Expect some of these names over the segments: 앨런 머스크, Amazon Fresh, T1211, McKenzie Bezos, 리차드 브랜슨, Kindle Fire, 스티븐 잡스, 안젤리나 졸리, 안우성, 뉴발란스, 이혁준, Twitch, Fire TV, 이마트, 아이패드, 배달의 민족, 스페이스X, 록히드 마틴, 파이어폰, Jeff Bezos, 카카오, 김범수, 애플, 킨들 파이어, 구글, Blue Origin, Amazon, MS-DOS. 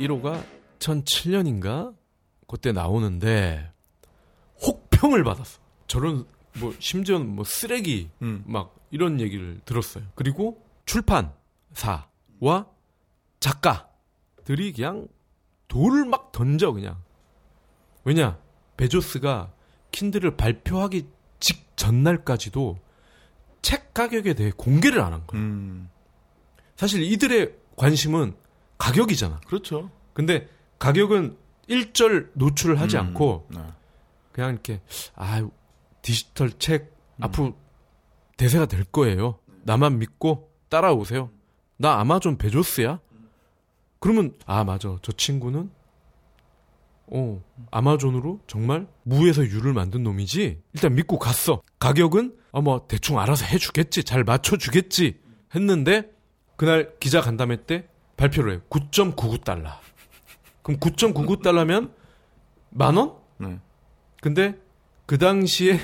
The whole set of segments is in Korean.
1호가 2007년인가 그때 나오는데 혹평을 받았어. 저런 뭐 심지어 뭐 쓰레기 막 이런 얘기를 들었어요. 그리고 출판사와 작가들이 그냥 돌을 막 던져 그냥. 왜냐? 베조스가 킨들을 발표하기 직전날까지도 책 가격에 대해 공개를 안 한 거예요. 사실 이들의 관심은 가격이잖아. 그렇죠. 근데 가격은 일절 노출을 하지 않고 네. 그냥 이렇게 아 디지털 책 앞으로 대세가 될 거예요. 나만 믿고 따라오세요. 나 아마존 베조스야. 그러면 아 맞아 저 친구는 아마존으로 정말 무에서 유를 만든 놈이지. 일단 믿고 갔어. 가격은 뭐 대충 알아서 해주겠지. 잘 맞춰주겠지 했는데 그날 기자 간담회 때 발표를 해요. 9.99달러. 그럼 9.99달러면 $10,000? 네. 근데 그 당시에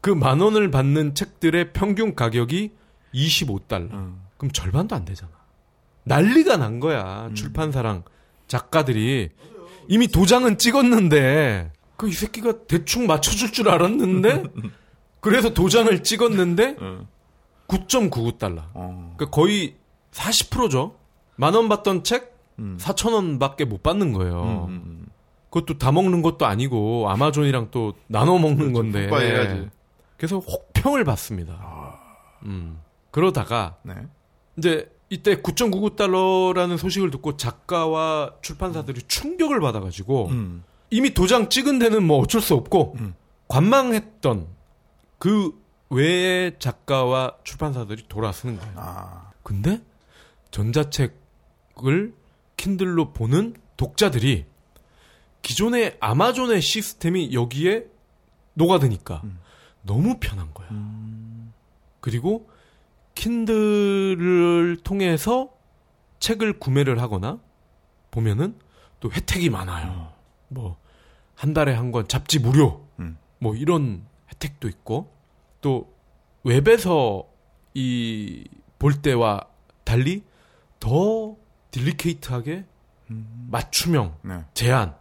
그 $10,000을 받는 책들의 평균 가격이 $25. 그럼 절반도 안 되잖아. 난리가 난 거야. 출판사랑 작가들이. 이미 도장은 찍었는데 그 이 새끼가 대충 맞춰줄 줄 알았는데 그래서 도장을 찍었는데 $9.99. 그러니까 거의 40%죠. $10,000 받던 책 $4,000 밖에 못 받는 거예요. 그것도 다 먹는 것도 아니고 아마존이랑 또 나눠 먹는 건데. 그래서 혹평을 받습니다. 그러다가 네. 이제 이때 $9.99라는 소식을 듣고 작가와 출판사들이 충격을 받아가지고 이미 도장 찍은 데는 뭐 어쩔 수 없고 관망했던 그 외의 작가와 출판사들이 돌아서는 거예요. 아. 근데 전자책을 킨들로 보는 독자들이 기존의 아마존의 시스템이 여기에 녹아드니까 너무 편한 거야. 그리고 킨들을 통해서 책을 구매를 하거나 보면은 또 혜택이 많아요. 뭐 한 달에 한 권 잡지 무료. 뭐 이런 혜택도 있고 또 웹에서 이 볼 때와 달리 더 딜리케이트하게 맞춤형 네. 제안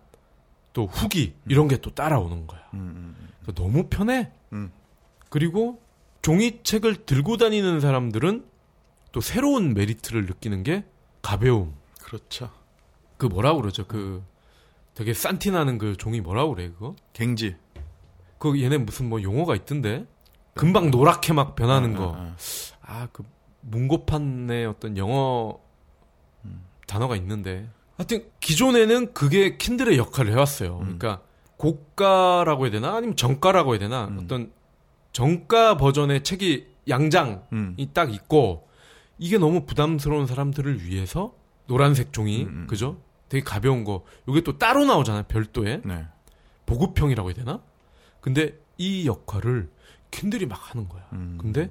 또 후기 이런 게 또 따라오는 거야. 너무 편해. 그리고 종이책을 들고 다니는 사람들은 또 새로운 메리트를 느끼는 게 가벼움. 그렇죠. 그 뭐라고 그러죠? 그 되게 싼티 나는 그 종이 뭐라고 그래 그거? 갱지. 그 얘네 무슨 뭐 용어가 있던데. 금방 노랗게 막 변하는 거. 아, 그 문고판의 어떤 영어 단어가 있는데. 하여튼 기존에는 그게 킨들의 역할을 해왔어요. 그러니까 고가라고 해야 되나? 아니면 정가라고 해야 되나? 어떤 정가 버전의 책이 양장이 딱 있고 이게 너무 부담스러운 사람들을 위해서 노란색 종이 그죠? 되게 가벼운 거 이게 또 따로 나오잖아요. 별도의 네. 보급형이라고 해야 되나? 근데 이 역할을 킨들이 막 하는 거야. 근데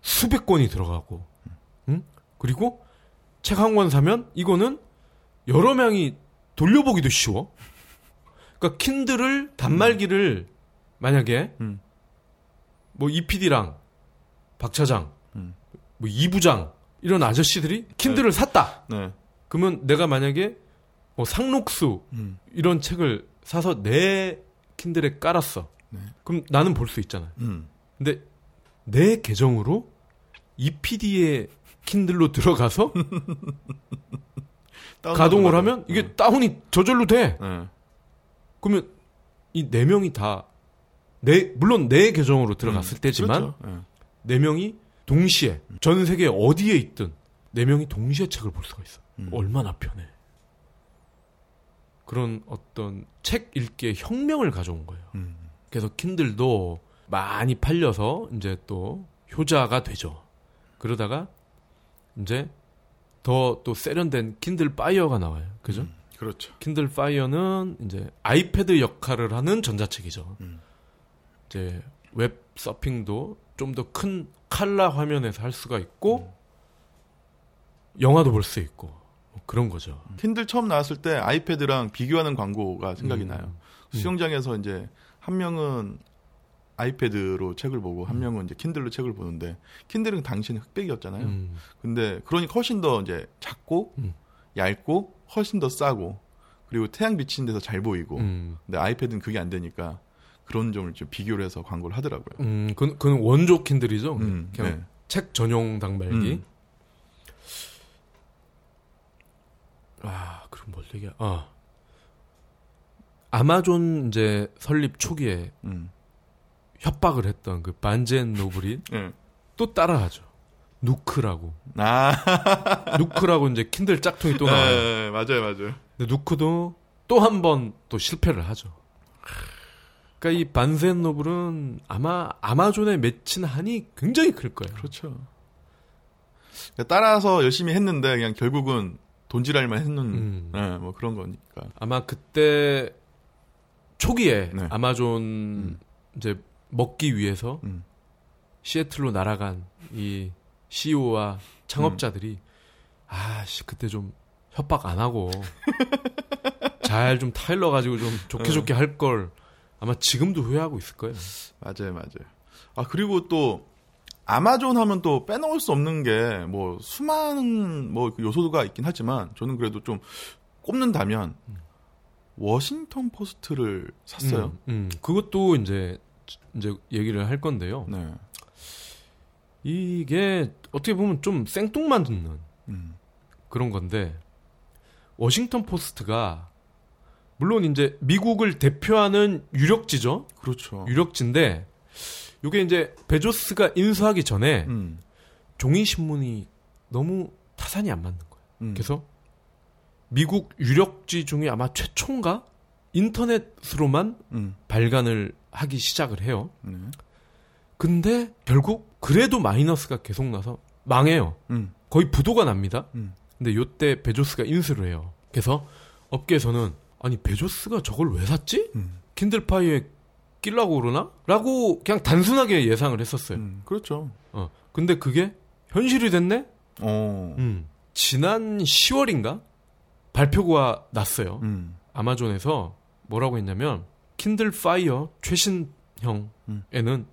수백 권이 들어가고 응? 그리고 책 한 권 사면 이거는 여러 명이 돌려보기도 쉬워. 그러니까 킨들을 단말기를 만약에 뭐 EPD랑 박 차장, 뭐 이부장 이런 아저씨들이 킨들을 네. 샀다. 네. 그러면 내가 만약에 뭐 상록수 이런 책을 사서 내 킨들에 깔았어. 네. 그럼 나는 볼 수 있잖아요. 근데 내 계정으로 EPD의 킨들로 들어가서 가동을 하면 이게 네. 다운이 저절로 돼. 네. 그러면 이 네 명이 다 물론 내 계정으로 들어갔을 때지만 그렇죠. 네 명이 동시에 전 세계 어디에 있든 네 명이 동시에 책을 볼 수가 있어. 얼마나 편해. 그런 어떤 책 읽기의 혁명을 가져온 거예요. 그래서 킨들도 많이 팔려서 이제 또 효자가 되죠. 그러다가 이제 더 또 세련된 킨들 파이어가 나와요. 그죠? 그렇죠. 킨들 파이어는 이제 아이패드 역할을 하는 전자책이죠. 이제 웹 서핑도 좀 더 큰 칼라 화면에서 할 수가 있고 영화도 볼 수 있고 뭐 그런 거죠. 킨들 처음 나왔을 때 아이패드랑 비교하는 광고가 생각이 나요. 수영장에서 이제 한 명은 아이패드로 책을 보고 한 명은 이제 킨들로 책을 보는데 킨들은 당시에는 흑백이었잖아요. 근데 그러니까 훨씬 더 이제 작고 얇고 훨씬 더 싸고 그리고 태양 비치는 데서 잘 보이고 근데 아이패드는 그게 안 되니까 그런 점을 좀 비교를 해서 광고를 하더라고요. 그건 원조 킨들이죠. 그냥 네. 책 전용 단말기. 아, 그럼 뭘 얘기야? 아, 아마존 이제 설립 초기에 협박을 했던 그 반젠 노블이 또 따라하죠. 누크라고. 아, 누크라고 이제 킨들 짝퉁이 또 나와요. 네, 맞아요, 맞아요. 근데 누크도 또 한 번 또 실패를 하죠. 그러니까 이 반젠 노블은 아마 아마존에 맺힌 한이 굉장히 클 거예요. 그렇죠. 따라서 열심히 했는데 그냥 결국은 돈지랄만 했는 네, 뭐 그런 거니까. 아마 그때 초기에 네. 아마존 이제 먹기 위해서 시애틀로 날아간 이 CEO와 창업자들이 아씨 그때 좀 협박 안 하고 잘 좀 타일러 가지고 좀 좋게 좋게 할 걸 아마 지금도 후회하고 있을 거예요. 맞아요, 맞아요. 아 그리고 또 아마존 하면 또 빼놓을 수 없는 게 뭐 수많은 뭐 요소가 있긴 하지만 저는 그래도 좀 꼽는다면 워싱턴 포스트를 샀어요. 그것도 이제 얘기를 할 건데요. 네. 이게 어떻게 보면 좀 생뚱맞는 그런 건데 워싱턴 포스트가 물론 이제 미국을 대표하는 유력지죠. 그렇죠. 유력지인데. 요게 이제 베조스가 인수하기 전에 종이 신문이 너무 타산이 안 맞는 거예요. 그래서 미국 유력지 중에 아마 최초인가 인터넷으로만 발간을 하기 시작을 해요. 근데 결국 그래도 마이너스가 계속 나서 망해요. 거의 부도가 납니다. 근데 요때 베조스가 인수를 해요. 그래서 업계에서는 아니 베조스가 저걸 왜 샀지? 킨들파이에 끼려고 그러나? 라고 그냥 단순하게 예상을 했었어요. 그렇죠. 근데 그게 현실이 됐네? 지난 10월인가? 발표가 났어요. 아마존에서 뭐라고 했냐면 킨들 파이어 최신형에는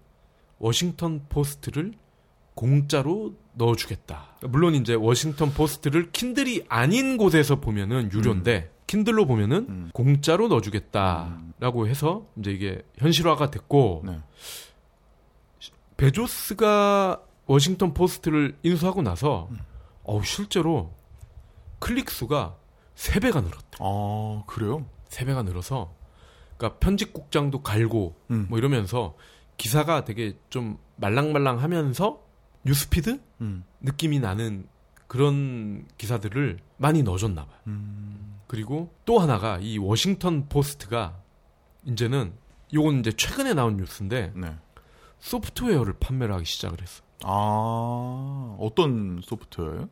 워싱턴 포스트를 공짜로 넣어주겠다. 물론 이제 워싱턴 포스트를 킨들이 아닌 곳에서 보면은 유료인데 킨들로 보면은 공짜로 넣어주겠다라고 해서 이제 이게 현실화가 됐고 네. 베조스가 워싱턴 포스트를 인수하고 나서 실제로 클릭 수가 3배가 늘었대. 아 그래요? 3배가 늘어서 그러니까 편집국장도 갈고 뭐 이러면서 기사가 되게 좀 말랑말랑하면서 뉴스피드 느낌이 나는 그런 기사들을 많이 넣어줬나 봐요. 그리고 또 하나가 이 워싱턴 포스트가 이제는 요건 이제 최근에 나온 뉴스인데 네. 소프트웨어를 판매를 하기 시작을 했어. 아 어떤 소프트웨어요?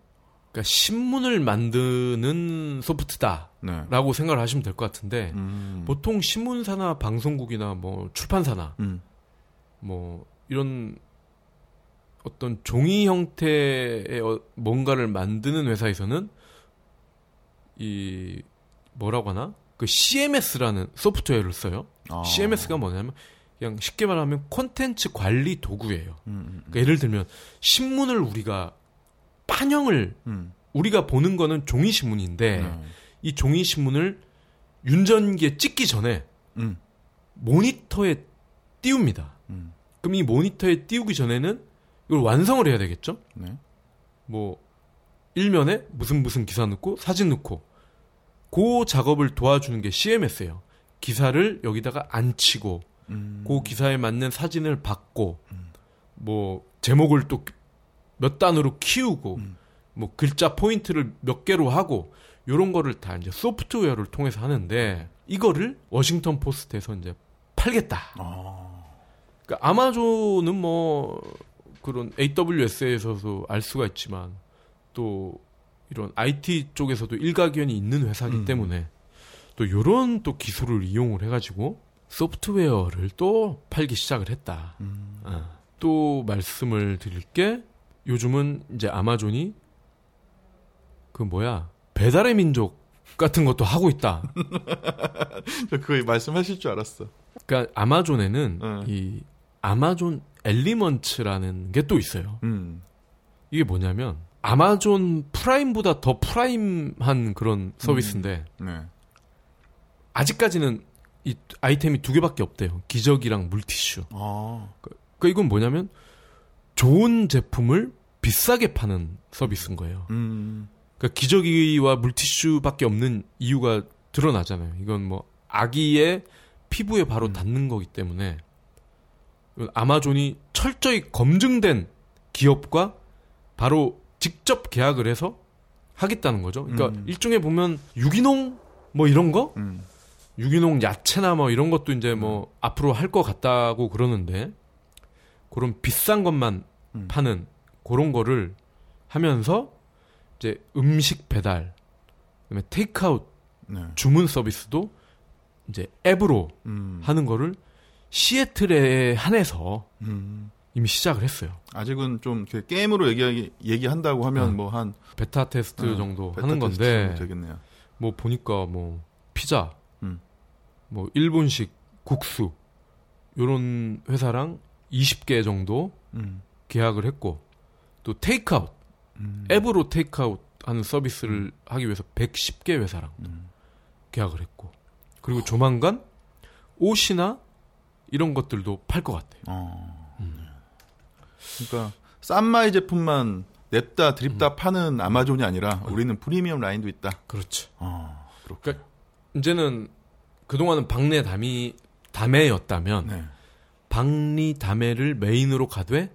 그러니까 신문을 만드는 소프트다라고 네. 생각을 하시면 될 것 같은데 보통 신문사나 방송국이나 뭐 출판사나 뭐 이런 어떤 종이 형태의 뭔가를 만드는 회사에서는 이 뭐라고 하나? 그 CMS라는 소프트웨어를 써요. 아. CMS가 뭐냐면 그냥 쉽게 말하면 콘텐츠 관리 도구예요. 그러니까 예를 들면 신문을 우리가 판형을 우리가 보는 거는 종이 신문인데 이 종이 신문을 윤전기에 찍기 전에 모니터에 띄웁니다. 그럼 이 모니터에 띄우기 전에는 이걸 완성을 해야 되겠죠? 네. 뭐 일면에 무슨 기사 넣고 사진 넣고 그 작업을 도와주는 게 CMS예요. 기사를 여기다가 앉히고 그 기사에 맞는 사진을 받고 뭐 제목을 또 몇 단으로 키우고 뭐 글자 포인트를 몇 개로 하고 이런 거를 다 이제 소프트웨어를 통해서 하는데 이거를 워싱턴 포스트에서 이제 팔겠다. 아. 그러니까 아마존은 뭐 그런 AWS에서도 알 수가 있지만 또 이런 IT 쪽에서도 일가견이 있는 회사이기 때문에 또 이런 또 기술을 이용을 해가지고 소프트웨어를 또 팔기 시작을 했다. 또 말씀을 드릴 게 요즘은 이제 아마존이 그 배달의 민족 같은 것도 하고 있다. 저 그거 말씀하실 줄 알았어. 그러니까 아마존에는 이 아마존 엘리먼츠라는 게 또 있어요. 이게 뭐냐면 아마존 프라임보다 더 프라임한 그런 서비스인데 네. 아직까지는 이 아이템이 두 개밖에 없대요. 기저귀랑 물티슈. 아. 그러니까 이건 뭐냐면 좋은 제품을 비싸게 파는 서비스인 거예요. 그러니까 기저귀와 물티슈밖에 없는 이유가 드러나잖아요. 이건 뭐 아기의 피부에 바로 닿는 거기 때문에 아마존이 철저히 검증된 기업과 바로 직접 계약을 해서 하겠다는 거죠. 그러니까 일종의 보면 유기농 뭐 이런 거? 유기농 야채나 뭐 이런 것도 이제 뭐 앞으로 할 것 같다고 그러는데 그런 비싼 것만 파는 그런 거를 하면서 이제 음식 배달, 그다음에 테이크아웃 네. 주문 서비스도 이제 앱으로 하는 거를 시애틀에 한해서 이미 시작을 했어요. 아직은 좀 게임으로 얘기한다고 하면 뭐 한 베타 테스트 정도 베타 하는 테스트 건데 되겠네요. 뭐 보니까 뭐 피자, 뭐 일본식 국수 이런 회사랑 20개 정도 계약을 했고 또 테이크아웃 앱으로 테이크아웃 하는 서비스를 하기 위해서 110개 회사랑 계약을 했고 그리고 조만간 옷이나 이런 것들도 팔 것 같아요. 그러니까 싼마이 제품만 냅다 드립다 파는 아마존이 아니라 우리는 프리미엄 라인도 있다. 그렇죠. 그러니까 이제는 그동안은 박내 담에였다면 네. 박리 담에를 메인으로 가되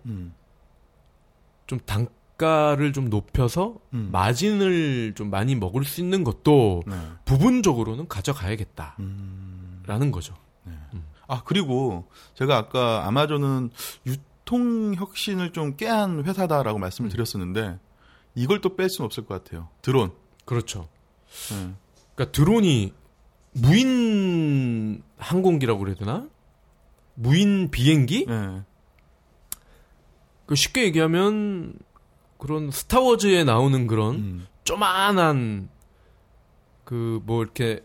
좀 단가를 좀 높여서 마진을 좀 많이 먹을 수 있는 것도 네. 부분적으로는 가져가야겠다라는 거죠. 네. 아 그리고 제가 아까 아마존은 유통 혁신을 좀 깨한 회사다라고 말씀을 드렸었는데 이걸 또 뺄 수는 없을 것 같아요. 드론. 그렇죠. 네. 그러니까 드론이 무인 항공기라고 그래야 되나? 무인 비행기? 네. 그 쉽게 얘기하면 그런 스타워즈에 나오는 그런 조만한 그 뭐 이렇게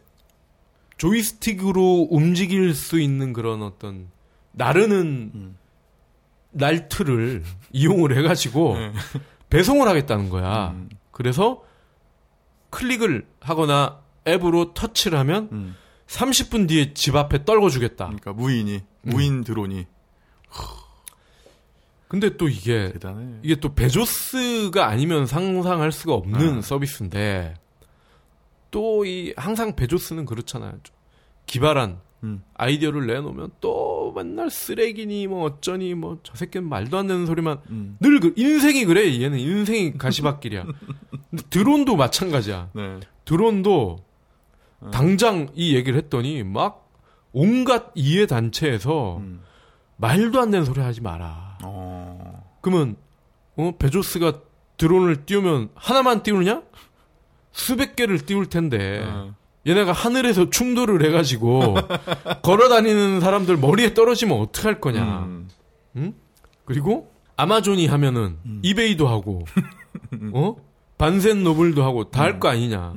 조이스틱으로 움직일 수 있는 그런 어떤 나르는 날트를 이용을 해가지고 네. 배송을 하겠다는 거야. 그래서 클릭을 하거나 앱으로 터치를 하면 30분 뒤에 집 앞에 떨궈주겠다. 그러니까 무인 드론이. 근데 또 이게 대단해. 이게 또 베조스가 아니면 상상할 수가 없는 서비스인데 또 이 항상 베조스는 그렇잖아요. 기발한 아이디어를 내놓으면 또 맨날 쓰레기니 뭐 어쩌니 뭐 저 새끼는 말도 안 되는 소리만 늘 인생이 그래. 얘는 인생이 가시밭길이야. 근데 드론도 마찬가지야. 네. 드론도 당장 이 얘기를 했더니 막 온갖 이해단체에서 말도 안 되는 소리 하지 마라. 그러면 베조스가 드론을 띄우면 하나만 띄우느냐? 수백 개를 띄울 텐데 얘네가 하늘에서 충돌을 해가지고 걸어다니는 사람들 머리에 떨어지면 어떡할 거냐. 응? 그리고 아마존이 하면은 이베이도 하고 반센노블도 하고 다 할 거 아니냐.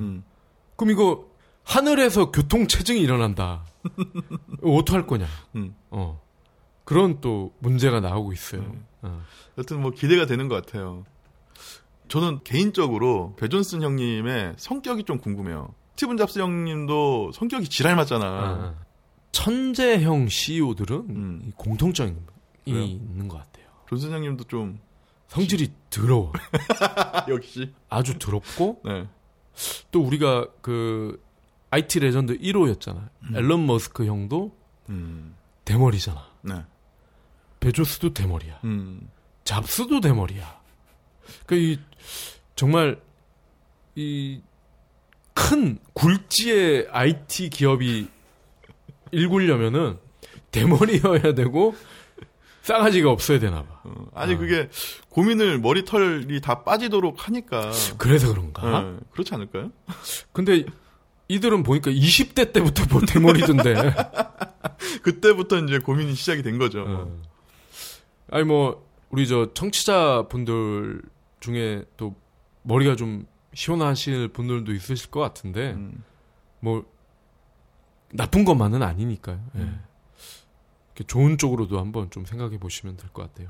그럼 이거 하늘에서 교통체증이 일어난다. 어떡할 거냐. 그런 또 문제가 나오고 있어요. 여튼 뭐 기대가 되는 것 같아요. 저는 개인적으로 베존슨 형님의 성격이 좀 궁금해요. 스티븐 잡스 형님도 성격이 지랄 맞잖아. 천재형 CEO들은 공통점이 있는 것 같아요. 존슨 형님도 좀 성질이 더러워. 역시 아주 더럽고 네. 또 우리가 그 IT 레전드 1호였잖아. 앨런 머스크 형도 대머리잖아. 네. 베조스도 대머리야. 잡스도 대머리야. 그러니까 이 정말 이 큰 굴지의 IT 기업이 일구려면은 대머리여야 되고 싸가지가 없어야 되나 봐. 아니 그게 고민을 머리털이 다 빠지도록 하니까. 그래서 그런가? 네, 그렇지 않을까요? 근데 이들은 보니까 20대 때부터 뭐 대머리던데. 그때부터 이제 고민이 시작이 된 거죠. 아니 뭐 우리 저 청취자분들 중에 또 머리가 좀 시원하실 분들도 있으실 것 같은데 뭐 나쁜 것만은 아니니까요. 예. 좋은 쪽으로도 한번 좀 생각해 보시면 될 것 같아요.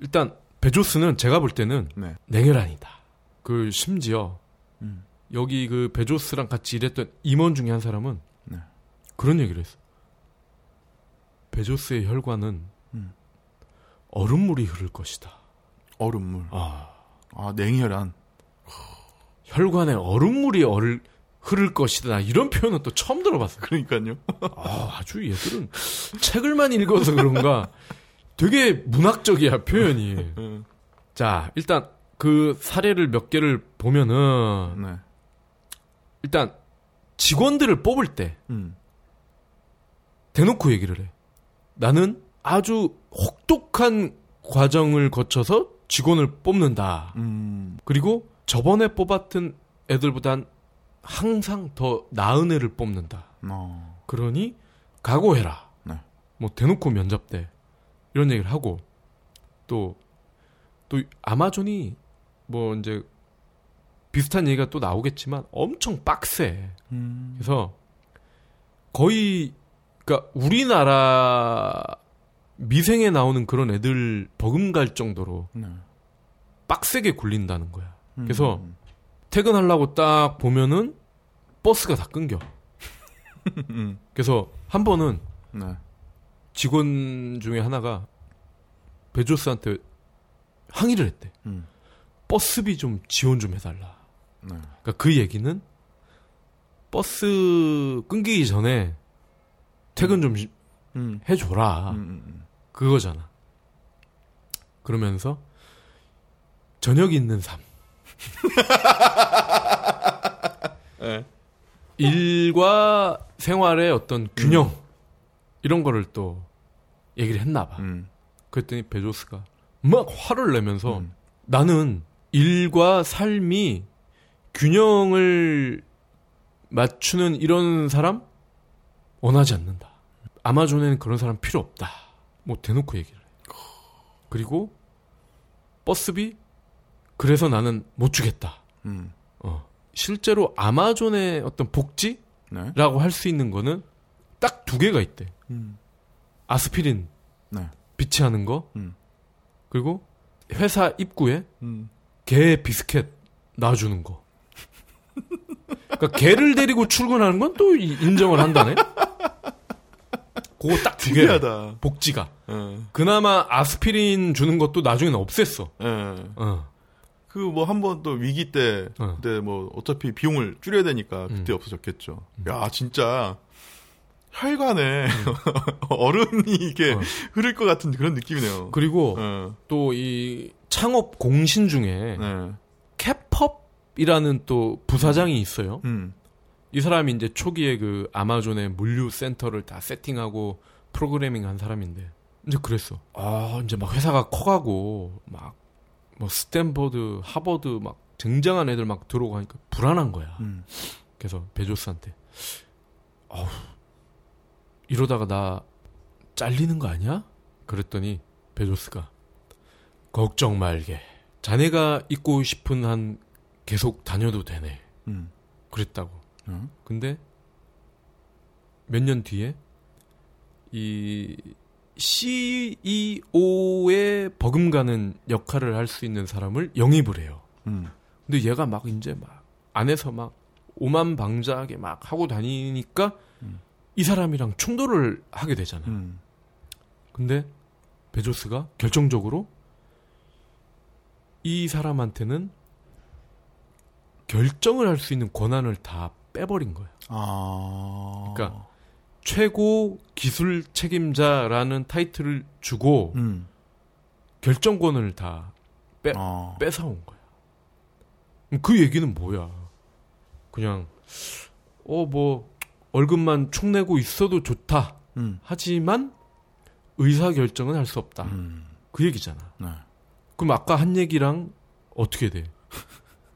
일단 베조스는 제가 볼 때는 네. 냉혈한이다. 그 심지어 여기 그 베조스랑 같이 일했던 임원 중에 한 사람은 네. 그런 얘기를 했어. 베조스의 혈관은 얼음물이 흐를 것이다. 얼음물. 아 냉혈한. 혈관에 얼음물이 흐를 것이다. 이런 표현은 또 처음 들어봤어요. 그러니까요. 아주 얘들은 책을만 읽어서 그런가 되게 문학적이야, 표현이. 자, 일단 그 사례를 몇 개를 보면은 네. 일단 직원들을 뽑을 때 대놓고 얘기를 해. 나는 아주 혹독한 과정을 거쳐서 직원을 뽑는다. 그리고 저번에 뽑았던 애들보단 항상 더 나은 애를 뽑는다. 그러니 각오해라. 네. 뭐 대놓고 면접 때 이런 얘기를 하고 또 아마존이 뭐 이제 비슷한 얘기가 또 나오겠지만 엄청 빡세. 그래서 거의 그러니까 우리나라 미생에 나오는 그런 애들 버금갈 정도로 네. 빡세게 굴린다는 거야. 그래서 퇴근하려고 딱 보면은 버스가 다 끊겨. 그래서 한 번은 네. 직원 중에 하나가 베조스한테 항의를 했대. 버스비 좀 지원 좀 해달라. 네. 그러니까 그 얘기는 버스 끊기기 전에 퇴근 좀 해줘라. 그거잖아. 그러면서 저녁이 있는 삶. 네. 일과 생활의 어떤 균형 이런 거를 또 얘기를 했나 봐. 그랬더니 베조스가 막 화를 내면서 나는 일과 삶이 균형을 맞추는 이런 사람 원하지 않는다. 아마존에는 그런 사람 필요 없다. 뭐 대놓고 얘기를 해. 그리고 버스비 그래서 나는 못 주겠다. 실제로 아마존의 어떤 복지라고 네. 할 수 있는 거는 딱 두 개가 있대. 아스피린 네. 비치하는 거 그리고 회사 입구에 개 비스켓 놔주는 거. 그러니까 개를 데리고 출근하는 건 또 인정을 한다네. 그거 딱 두 개. 복지가. 그나마 아스피린 주는 것도 나중에는 없앴어. 그 뭐 한 번 또 위기 때 그때 뭐 어차피 비용을 줄여야 되니까 그때 없어졌겠죠. 야 진짜 혈관에 얼음이 이게 흐를 것 같은 그런 느낌이네요. 그리고 또 이 창업 공신 중에 캡펍이라는 또 부사장이 있어요. 이 사람이 이제 초기에 그 아마존의 물류 센터를 다 세팅하고 프로그래밍한 사람인데 이제 그랬어. 아 이제 막 회사가 커가고 막 뭐 스탠퍼드, 하버드 막 굉장한 애들 막 들어오고 하니까 불안한 거야. 그래서 베조스한테 어우, 이러다가 나 잘리는 거 아니야? 그랬더니 베조스가 걱정 말게. 자네가 있고 싶은 한 계속 다녀도 되네. 그랬다고. 근데 몇 년 뒤에 이 CEO의 버금가는 역할을 할 수 있는 사람을 영입을 해요. 근데 얘가 막 이제 막 안에서 막 오만방자하게 막 하고 다니니까 이 사람이랑 충돌을 하게 되잖아요. 근데 베조스가 결정적으로 이 사람한테는 결정을 할 수 있는 권한을 다 빼버린 거야. 그러니까 최고 기술 책임자라는 타이틀을 주고 결정권을 다 뺏어온 거야. 그 얘기는 뭐야? 그냥 뭐 월급만 축내고 있어도 좋다. 하지만 의사결정은 할 수 없다. 그 얘기잖아. 네. 그럼 아까 한 얘기랑 어떻게 돼?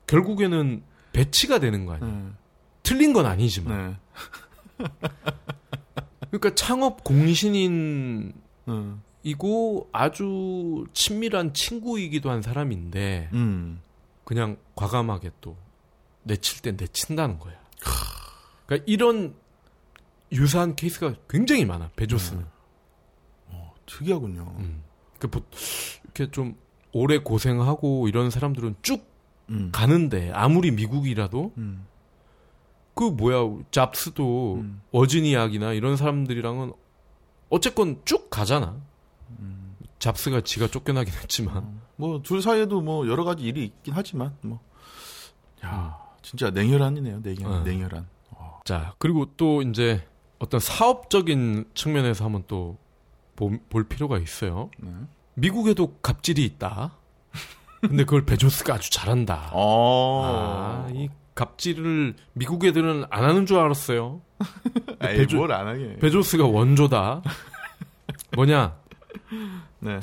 결국에는 배치가 되는 거 아니야. 틀린 건 아니지만. 네. 그러니까 창업 공신인 이고 아주 친밀한 친구이기도 한 사람인데 그냥 과감하게 또 내칠 땐 내친다는 거야. 그러니까 이런 유사한 케이스가 굉장히 많아. 베조스는. 특이하군요. 이렇게 좀 오래 고생하고 이런 사람들은 쭉 가는데 아무리 미국이라도 그 뭐야 잡스도 워지니아기나 이런 사람들이랑은 어쨌건 쭉 가잖아. 잡스가 지가 쫓겨나긴 했지만 뭐 둘 사이에도 뭐 여러 가지 일이 있긴 하지만 뭐 야 진짜 냉혈한이네요. 냉혈한. 자 그리고 또 이제 어떤 사업적인 측면에서 한번 또 볼 필요가 있어요. 네. 미국에도 갑질이 있다. 근데 그걸 베조스가 아주 잘한다. 아, 이 갑질을 미국 애들은 안 하는 줄 알았어요. 에이, 뭘 안 하게. 베조스가 원조다. 뭐냐? 네.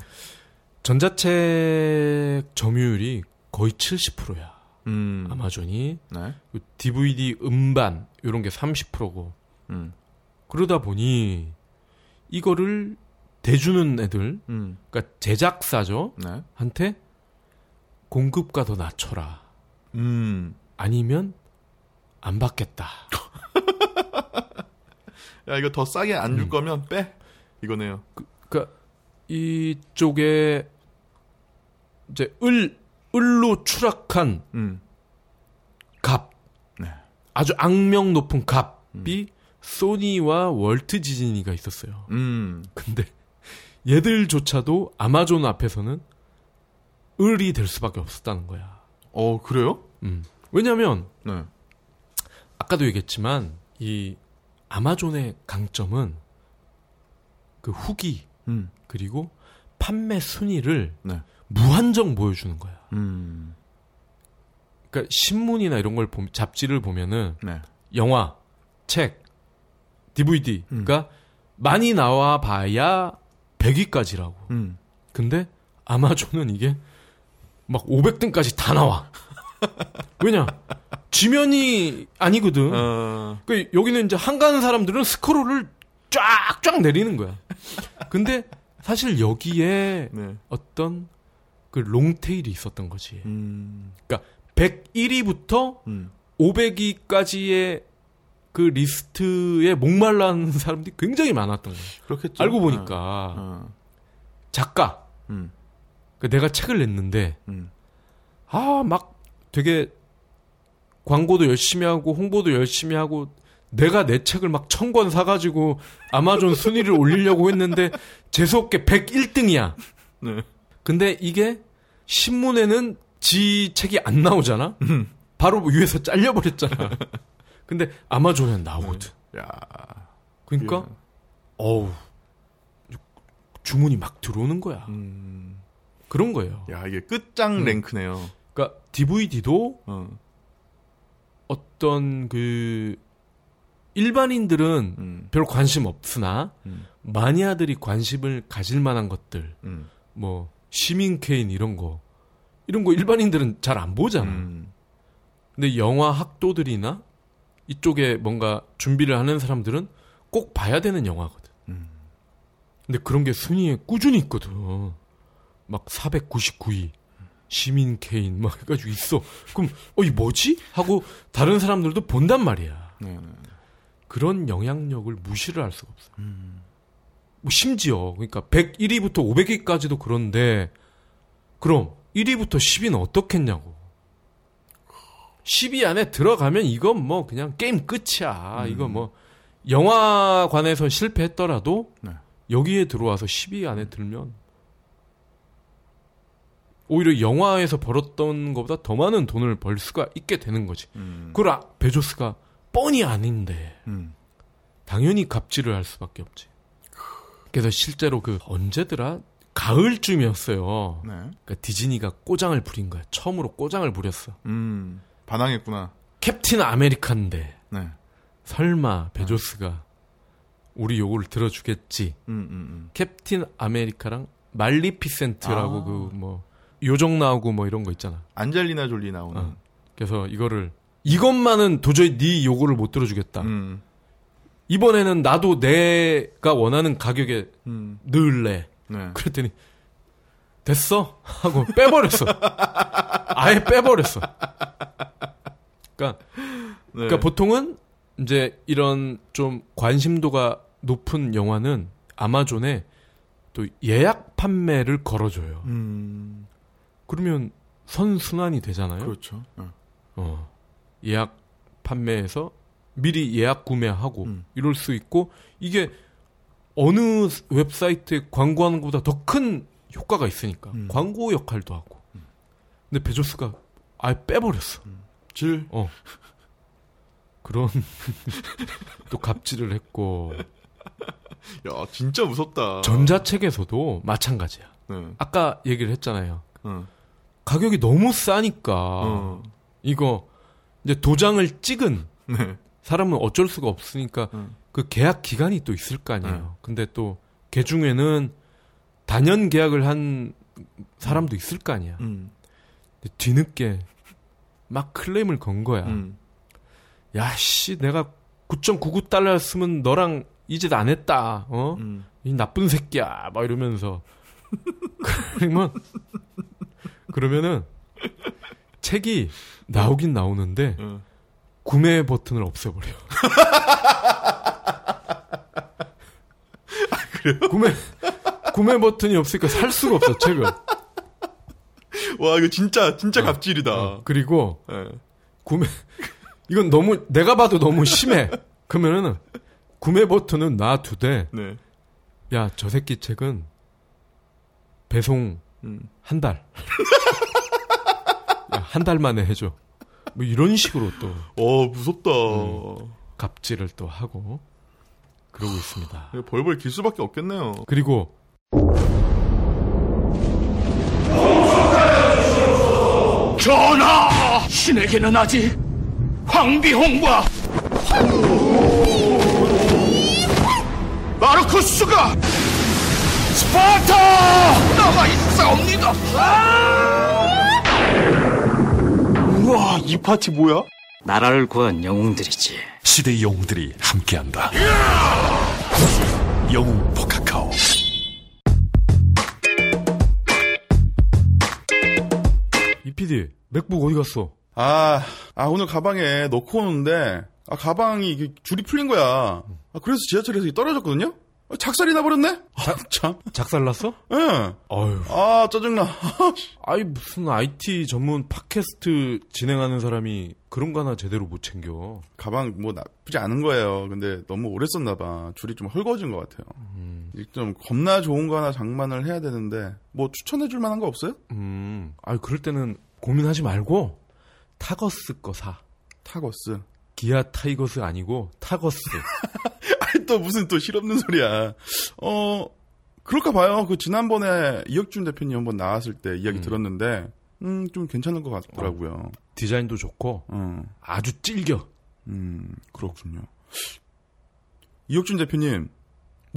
전자책 점유율이 거의 70%야. 아마존이. 네. DVD 음반 이런 게 30%고. 그러다 보니 이거를 대주는 애들, 그러니까 제작사죠, 네. 한테 공급가 더 낮춰라. 아니면 안 받겠다. 야 이거 더 싸게 안 줄 거면 빼. 이거네요. 그러니까 이쪽에 이제 을로 추락한 갑, 네. 아주 악명 높은 갑이 소니와 월트 디즈니가 있었어요. 근데 얘들조차도 아마존 앞에서는 을이 될 수밖에 없었다는 거야. 어, 그래요? 왜냐면 네. 아까도 얘기했지만 이 아마존의 강점은 그 후기 그리고 판매 순위를 네. 무한정 보여주는 거야. 그러니까 신문이나 이런 걸 잡지를 보면은 네. 영화, 책, DVD가 많이 나와봐야 100위까지라고. 근데 아마존은 이게 막 500등까지 다 나와. 왜냐? 지면이 아니거든. 그러니까 여기는 이제 한가한 사람들은 스크롤을 쫙쫙 내리는 거야. 근데 사실 여기에 네. 어떤 그 롱테일이 있었던 거지. 그러니까 101위부터 500위까지의 그 리스트에 목말라는 사람들이 굉장히 많았던 거예요. 그렇겠죠. 알고 보니까 작가, 그러니까 내가 책을 냈는데 아, 막 되게 광고도 열심히 하고 홍보도 열심히 하고 내가 내 책을 막 1000권 사가지고 아마존 순위를 올리려고 했는데 재수없게 101등이야. 네. 근데 이게 신문에는 지 책이 안 나오잖아. 바로 위에서 잘려버렸잖아. 근데 아마존은 나오거든. 야. 그러니까 예. 어우 주문이 막 들어오는 거야. 그런 거예요. 야 이게 끝장 랭크네요. 그러니까 DVD도 어떤 그 일반인들은 별 관심 없으나 마니아들이 관심을 가질 만한 것들, 뭐 시민케인 이런 거 일반인들은 잘 안 보잖아. 근데 영화 학도들이나 이쪽에 뭔가 준비를 하는 사람들은 꼭 봐야 되는 영화거든. 근데 그런 게 순위에 꾸준히 있거든. 막 499위 시민 케인 막 해가지고 있어. 그럼 이 뭐지? 하고 다른 사람들도 본단 말이야. 그런 영향력을 무시를 할 수가 없어. 뭐 심지어 그러니까 101위부터 500위까지도 그런데 그럼 1위부터 10위는 어떻겠냐고. 10위 안에 들어가면 이건 뭐 그냥 게임 끝이야. 이거 뭐 영화관에서 실패했더라도 네. 여기에 들어와서 10위 안에 들면 오히려 영화에서 벌었던 것보다 더 많은 돈을 벌 수가 있게 되는 거지. 그걸 베조스가 뻔히 아닌데 당연히 갑질을 할 수밖에 없지. 그래서 실제로 그 언제더라? 가을쯤이었어요. 네. 그러니까 디즈니가 꼬장을 부린 거야. 처음으로 꼬장을 부렸어. 반항했구나. 캡틴 아메리칸데 네. 설마 베조스가 우리 요거를 들어주겠지. 캡틴 아메리카랑 말리피센트라고 그 뭐 요정 나오고 뭐 이런 거 있잖아. 안젤리나 졸리 나오는. 그래서 이것만은 도저히 네 요거를 못 들어주겠다. 이번에는 나도 내가 원하는 가격에 넣을래. 네. 그랬더니 됐어 하고 빼버렸어. 아예 빼버렸어. 그러니까 보통은 이제 이런 좀 관심도가 높은 영화는 아마존에 또 예약 판매를 걸어줘요. 그러면 선순환이 되잖아요. 그렇죠. 예약 판매해서 미리 예약 구매하고 이럴 수 있고, 이게 어느 웹사이트에 광고하는 것보다 더 큰 효과가 있으니까 광고 역할도 하고. 근데 베조스가 아예 빼버렸어. 그런 또 갑질을 했고. 야, 진짜 무섭다. 전자책에서도 마찬가지야. 아까 얘기를 했잖아요. 가격이 너무 싸니까 이거 이제 도장을 찍은 사람은 어쩔 수가 없으니까 그 계약 기간이 또 있을 거 아니에요. 근데 또 걔 중에는 단연 계약을 한 사람도 있을 거 아니야. 근데 뒤늦게 막 클레임을 건 거야. 야씨, 내가 9.99달러였으면 너랑 이 짓 안 했다. 어? 이 나쁜 새끼야. 막 이러면서. 그러면은 책이 나오긴 나오는데 구매 버튼을 없애버려. 아, 그래요? 구매 버튼이 없으니까 살 수가 없어, 책을. 와, 이거 진짜 갑질이다. 그리고 이건 너무 내가 봐도 너무 심해. 그러면은 구매 버튼은 놔두되, 야, 저 새끼 책은 배송 한 달. 한 달 만에 해줘. 뭐 이런 식으로 또. 무섭다. 갑질을 또 하고 그러고 있습니다. 벌벌 길 수밖에 없겠네요. 그리고 전하! 신에게는 아직 황비홍과 마르쿠스가 스파타! 나가 있사옵니다! 우와, 이 파티 뭐야? 나라를 구한 영웅들이지. 시대의 영웅들이 함께한다. 영웅 포카카오. 이피디, 맥북 어디 갔어? 오늘 가방에 넣고 오는데, 가방이 줄이 풀린 거야. 그래서 지하철에서 떨어졌거든요? 작살이 나버렸네? 참. 작살났어? 예. 네. 어휴. 짜증나. 무슨 IT 전문 팟캐스트 진행하는 사람이 그런 거 하나 제대로 못 챙겨. 가방 나쁘지 않은 거예요. 근데 너무 오래 썼나봐. 줄이 좀 헐거워진 것 같아요. 좀 겁나 좋은 거 하나 장만을 해야 되는데, 추천해줄 만한 거 없어요? 그럴 때는 고민하지 말고, 타거스 거 사. 타거스? 기아 타이거스 아니고, 타거스. 또 무슨 또 실없는 소리야. 그럴까 봐요. 그 지난번에 이혁준 대표님 한번 나왔을 때 이야기 들었는데 좀 괜찮은 것 같더라고요. 디자인도 좋고 아주 찔겨. 그렇군요. 이혁준 대표님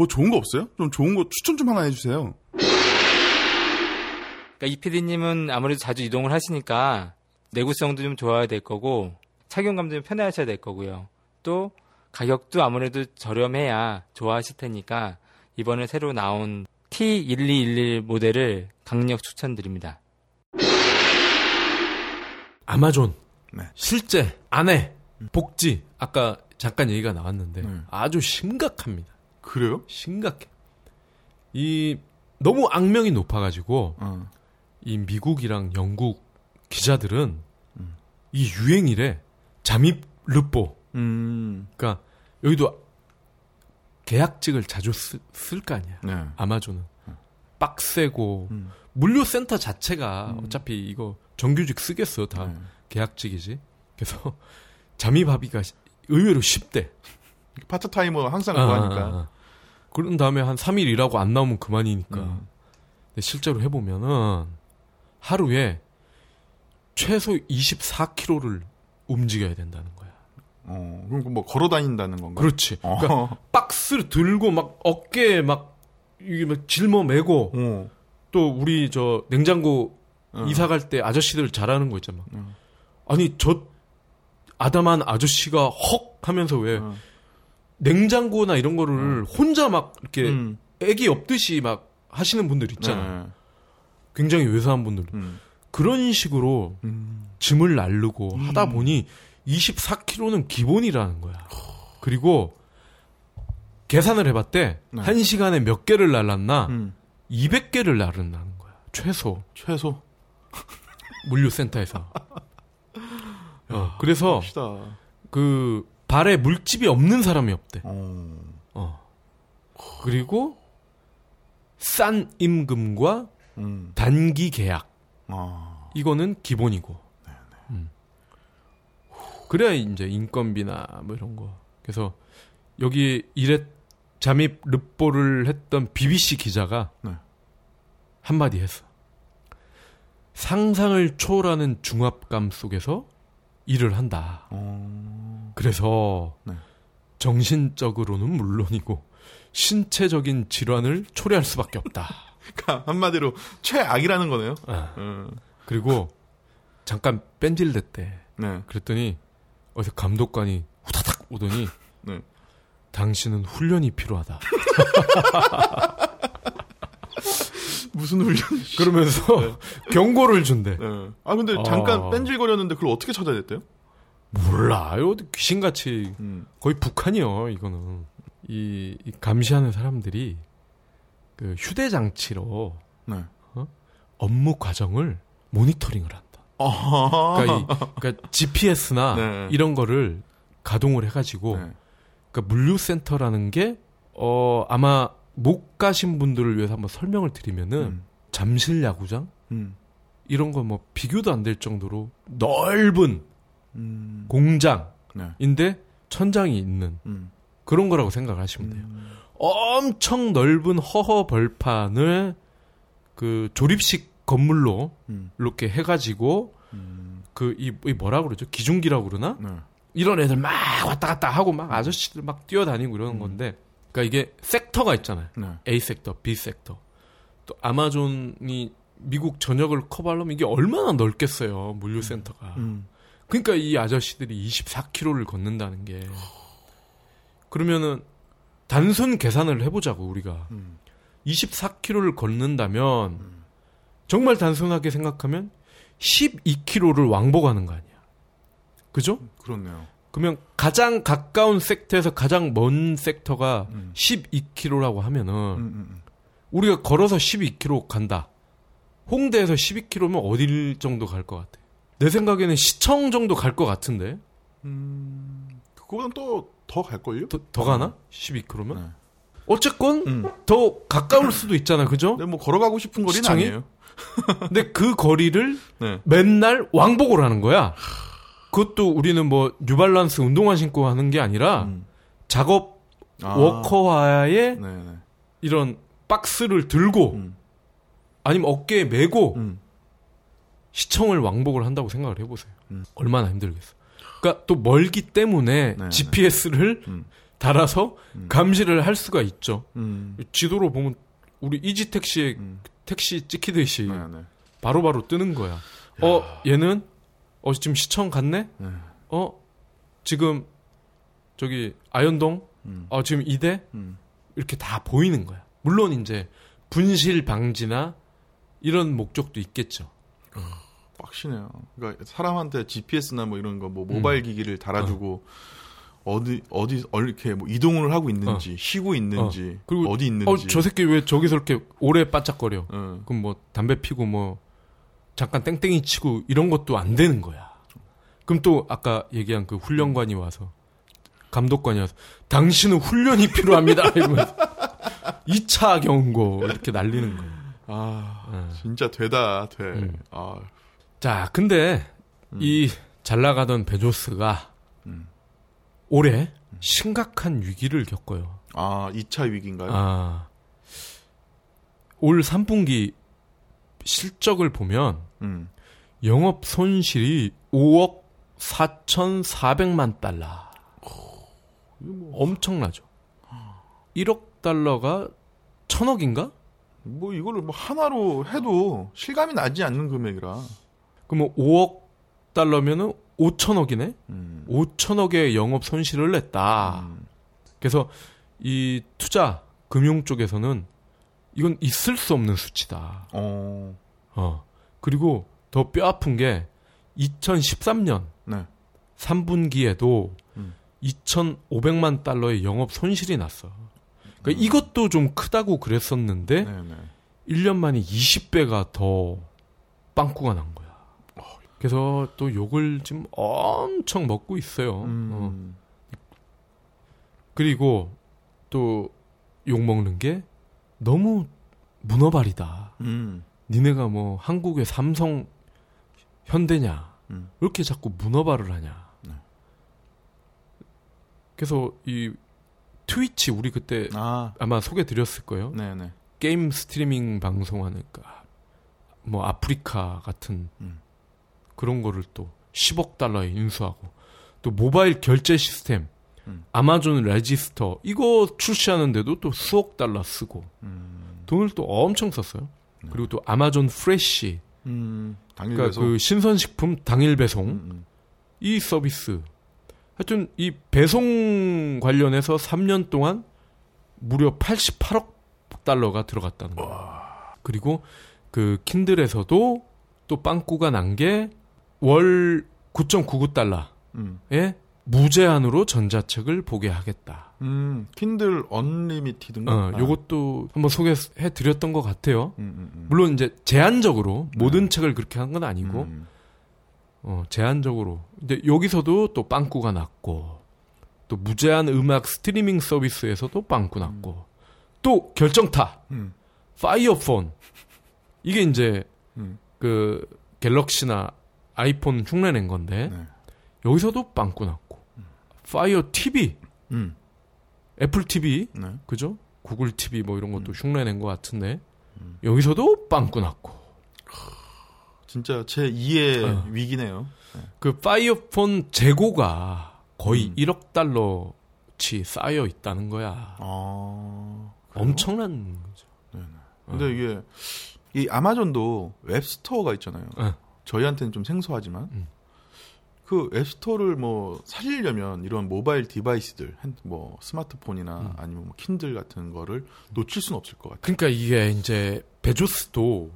좋은 거 없어요? 좀 좋은 거 추천 좀 하나 해주세요. 그러니까 이 PD님은 아무래도 자주 이동을 하시니까 내구성도 좀 좋아야 될 거고 착용감도 좀 편해하셔야 될 거고요. 또 가격도 아무래도 저렴해야 좋아하실 테니까 이번에 새로 나온 T1211 모델을 강력 추천드립니다. 아마존 실제 안에 복지 아까 잠깐 얘기가 나왔는데 아주 심각합니다. 그래요? 심각해. 너무 악명이 높아가지고 이 미국이랑 영국 기자들은 이 유행이래. 잠입 르뽀. 그러니까 여기도 계약직을 자주 쓸 거 아니야. 아마존은 빡세고 물류센터 자체가 어차피 이거 정규직 쓰겠어. 다 계약직이지. 그래서 잠입하기가 의외로 쉽대. 파트타이머 항상 구하니까. 그런 다음에 한 3일 일하고 안 나오면 그만이니까. 근데 실제로 해보면은 하루에 최소 24km를 움직여야 된다는 거야. 그럼 걸어 다닌다는 건가? 그렇지. 그러니까 박스를 들고 막 어깨에 막 짊어 매고 또 우리 저 냉장고 이사 갈 때 아저씨들 잘하는 거 있잖아. 아니 저 아담한 아저씨가 헉 하면서 왜 냉장고나 이런 거를 혼자 막 이렇게 애기 없듯이 막 하시는 분들 있잖아. 굉장히 외소한 분들. 그런 식으로 짐을 나르고 하다 보니 24kg는 기본이라는 거야. 그리고 계산을 해봤대. 1시간에 몇 개를 날랐나? 200개를 날른다는 거야. 최소. 물류센터에서. 야, 그래서 멋있다. 그 발에 물집이 없는 사람이 없대. 그리고 싼 임금과 단기 계약. 이거는 기본이고. 그래야 이제 인건비나 뭐 이런 거. 그래서 여기 일에 잠입 르뽀를 했던 BBC 기자가 네. 한마디 했어. 상상을 초월하는 중압감 속에서 일을 한다. 그래서 네. 정신적으로는 물론이고 신체적인 질환을 초래할 수밖에 없다. 그러니까 한마디로 최악이라는 거네요. 아. 그리고 잠깐 뺀질댔대. 네. 그랬더니 어디서 감독관이 후다닥 오더니 네. 당신은 훈련이 필요하다. 무슨 훈련? 그러면서 네. 경고를 준대. 네. 아 근데 잠깐 뺀질거렸는데 그걸 어떻게 찾아야 됐대요? 몰라. 이거 귀신같이 거의 북한이요. 이거는 이 감시하는 사람들이 그 휴대장치로 네. 업무 과정을 모니터링을 한다. 그러니까 GPS나 네. 이런 거를 가동을 해가지고 네. 그러니까 물류센터라는 게 아마 못 가신 분들을 위해서 한번 설명을 드리면은 잠실 야구장 이런 거 뭐 비교도 안 될 정도로 넓은 공장인데 네. 천장이 있는 그런 거라고 생각하시면 돼요. 엄청 넓은 허허벌판을 그 조립식 건물로 이렇게 해가지고 그 이 뭐라 그러죠? 기중기라고 그러나? 네. 이런 애들 막 왔다 갔다 하고 막 아저씨들 막 뛰어다니고 이러는 건데, 그러니까 이게 섹터가 있잖아요. 네. A 섹터, B 섹터. 또 아마존이 미국 전역을 커버하려면 이게 얼마나 넓겠어요, 물류센터가. 그러니까 이 아저씨들이 24km를 걷는다는 게. 그러면은 단순 계산을 해보자고 우리가 24km를 걷는다면 정말 단순하게 생각하면 12km를 왕복하는 거 아니야. 그죠? 그렇네요. 그러면 가장 가까운 섹터에서 가장 먼 섹터가 12km라고 하면은 우리가 걸어서 12km 간다. 홍대에서 12km면 어딜 정도 갈 것 같아? 내 생각에는 시청 정도 갈 것 같은데. 그거보단 또 더 갈걸요? 더 가나? 12km면? 네. 어쨌건 더 가까울 수도 있잖아. 그죠? 네, 뭐 걸어가고 싶은 거리는 시청이? 아니에요. 근데 그 거리를 네. 맨날 왕복을 하는 거야. 그것도 우리는 뭐 뉴발란스 운동화 신고 하는 게 아니라 작업 워커화에 네네. 이런 박스를 들고 아니면 어깨에 메고 시청을 왕복을 한다고 생각을 해보세요. 얼마나 힘들겠어. 그러니까 또 멀기 때문에 네네. GPS를 달아서 감시를 할 수가 있죠. 지도로 보면 우리 이지택시의 택시 찍히듯이 바로바로 뜨는 거야. 야. 얘는 지금 시청 갔네? 네. 지금 저기 아현동? 지금 이대? 이렇게 다 보이는 거야. 물론 이제 분실 방지나 이런 목적도 있겠죠. 빡시네요. 그러니까 사람한테 GPS나 뭐 이런 거 뭐 모바일 기기를 달아주고 어디 이렇게 뭐 이동을 하고 있는지 쉬고 있는지 그리고 어디 있는지 저 새끼 왜 저기서 이렇게 오래 반짝거려? 그럼 뭐 담배 피고 뭐 잠깐 땡땡이 치고 이런 것도 안 되는 거야. 그럼 또 아까 얘기한 그 훈련관이 와서 감독관이 와서 당신은 훈련이 필요합니다. 이러면서 2차 경고 이렇게 날리는 거야. 진짜 돼. 자, 근데 이 잘 나가던 베조스가 올해 심각한 위기를 겪어요. 2차 위기인가요? 올 3분기 실적을 보면 영업 손실이 5억 4,400만 달러. 엄청나죠. 1억 달러가 1,000억인가? 뭐 이거를 뭐 하나로 해도 실감이 나지 않는 금액이라. 그럼 5억 달러면은 5,000억이네. 5,000억의 영업 손실을 냈다. 그래서 이 투자 금융 쪽에서는 이건 있을 수 없는 수치다. 그리고 더 뼈아픈 게 2013년 3분기에도 2,500만 달러의 영업 손실이 났어. 그러니까 이것도 좀 크다고 그랬었는데 1년 만에 20배가 더 빵꾸가 난 거야. 그래서 또 욕을 지금 엄청 먹고 있어요. 그리고 또 욕 먹는 게 너무 문어발이다. 니네가 뭐 한국의 삼성 현대냐. 왜 이렇게 자꾸 문어발을 하냐. 그래서 이 트위치 우리 그때 아마 소개드렸을 거예요. 네네. 게임 스트리밍 방송하니까 뭐 아프리카 같은 그런 거를 또 10억 달러에 인수하고 또 모바일 결제 시스템 아마존 레지스터 이거 출시하는데도 또 수억 달러 쓰고 돈을 또 엄청 썼어요. 네. 그리고 또 아마존 프레쉬 당일 그러니까 배송. 그 신선식품 당일 배송 이 서비스 하여튼 이 배송 관련해서 3년 동안 무려 88억 달러가 들어갔다는 거예요. 와. 그리고 그 킨들에서도 또 빵꾸가 난 게 월 9.99달러에 무제한으로 전자책을 보게 하겠다. 킨들 언리미티드인가? 요것도 한번 소개해드렸던 것 같아요. 물론 이제 제한적으로 모든 책을 그렇게 한 건 아니고 제한적으로. 근데 여기서도 또 빵꾸가 났고 또 무제한 음악 스트리밍 서비스에서도 빵꾸 났고 또 결정타 파이어 폰 이게 이제 그 갤럭시나 아이폰 흉내낸 건데 네. 여기서도 빵꾸 났고 파이어 TV 애플 TV 네. 그죠? 구글 TV 뭐 이런 것도 흉내낸 것 같은데 여기서도 빵꾸 났고 진짜 제 2의 위기네요. 네. 그 파이어폰 재고가 거의 1억 달러치 쌓여 있다는 거야. 아, 엄청난 거죠. 네네. 근데 이게 이 아마존도 웹스토어가 있잖아요. 저희한테는 좀 생소하지만 그 앱스토어를 뭐 살리려면 이런 모바일 디바이스들, 뭐 스마트폰이나 아니면 뭐 킨들 같은 거를 놓칠 수는 없을 것 같아요. 그러니까 이게 이제 베조스도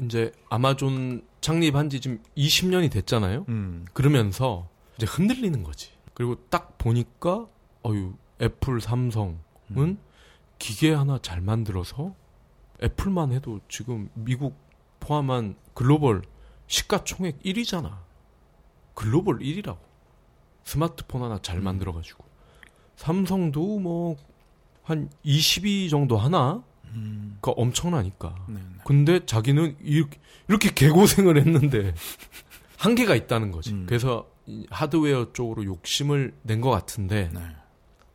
이제 아마존 창립한 지 지금 20년이 됐잖아요. 그러면서 이제 흔들리는 거지. 그리고 딱 보니까 애플, 삼성은 기계 하나 잘 만들어서 애플만 해도 지금 미국 포함한 글로벌 시가총액 1위잖아. 글로벌 1위라고. 스마트폰 하나 잘 만들어가지고. 삼성도 뭐 한 20위 정도 하나? 그러니까 엄청나니까. 네네. 근데 자기는 이렇게 개고생을 했는데 한계가 있다는 거지. 그래서 하드웨어 쪽으로 욕심을 낸 것 같은데 네.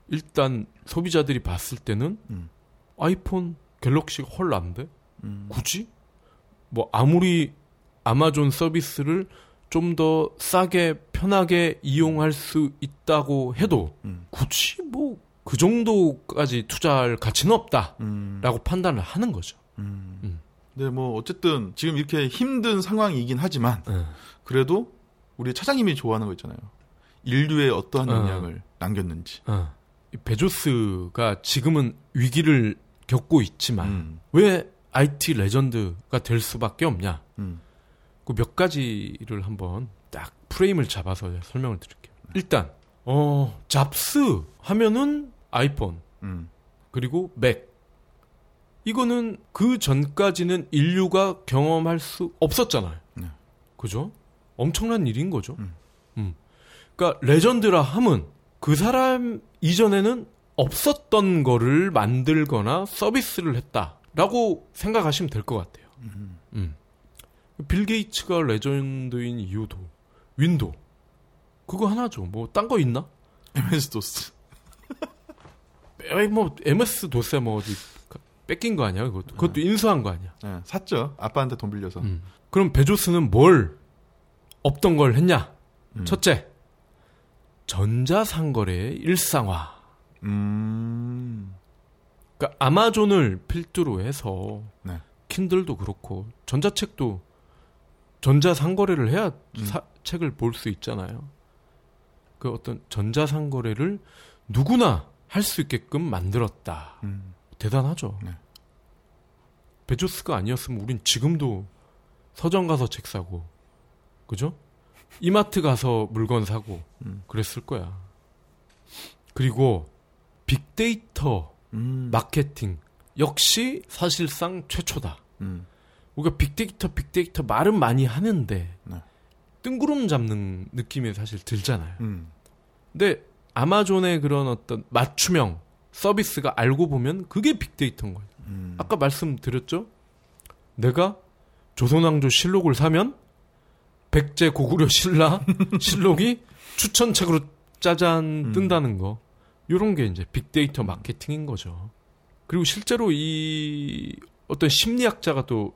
일단 소비자들이 봤을 때는 아이폰, 갤럭시가 헐 난데? 굳이? 뭐 아무리 아마존 서비스를 좀 더 싸게 편하게 이용할 수 있다고 해도 굳이 뭐 그 정도까지 투자할 가치는 없다라고 판단을 하는 거죠. 근데 뭐 어쨌든 지금 이렇게 힘든 상황이긴 하지만 그래도 우리 차장님이 좋아하는 거 있잖아요. 인류에 어떠한 영향을 남겼는지. 베조스가 지금은 위기를 겪고 있지만 왜 IT 레전드가 될 수밖에 없냐. 그 몇 가지를 한번 딱 프레임을 잡아서 설명을 드릴게요. 일단 잡스 하면은 아이폰 그리고 맥 이거는 그 전까지는 인류가 경험할 수 없었잖아요. 네. 그죠? 엄청난 일인 거죠. 그러니까 레전드라 함은 그 사람 이전에는 없었던 거를 만들거나 서비스를 했다라고 생각하시면 될 것 같아요. 빌 게이츠가 레전드인 이유도 윈도우 그거 하나죠. 뭐 딴 거 있나? MS-DOS 뭐 MS-DOS에 뭐 어디 뺏긴 거 아니야? 그것도 인수한 거 아니야? 네, 샀죠. 아빠한테 돈 빌려서. 그럼 베조스는 뭘 없던 걸 했냐? 첫째, 전자상거래의 일상화. 그러니까 아마존을 필두로 해서 네. 킨들도 그렇고 전자책도 전자상거래를 해야 책을 볼 수 있잖아요. 그 어떤 전자상거래를 누구나 할 수 있게끔 만들었다. 대단하죠. 네. 베조스가 아니었으면 우린 지금도 서점 가서 책 사고 그죠? 이마트 가서 물건 사고 그랬을 거야. 그리고 빅데이터 마케팅 역시 사실상 최초다. 우리가 빅데이터 말은 많이 하는데 네. 뜬구름 잡는 느낌이 사실 들잖아요. 근데 아마존의 그런 어떤 맞춤형 서비스가 알고 보면 그게 빅데이터인 거예요. 아까 말씀드렸죠? 내가 조선왕조 실록을 사면 백제 고구려 신라 실록이 추천책으로 짜잔 뜬다는 거. 요런 게 이제 빅데이터 마케팅인 거죠. 그리고 실제로 이 어떤 심리학자가 또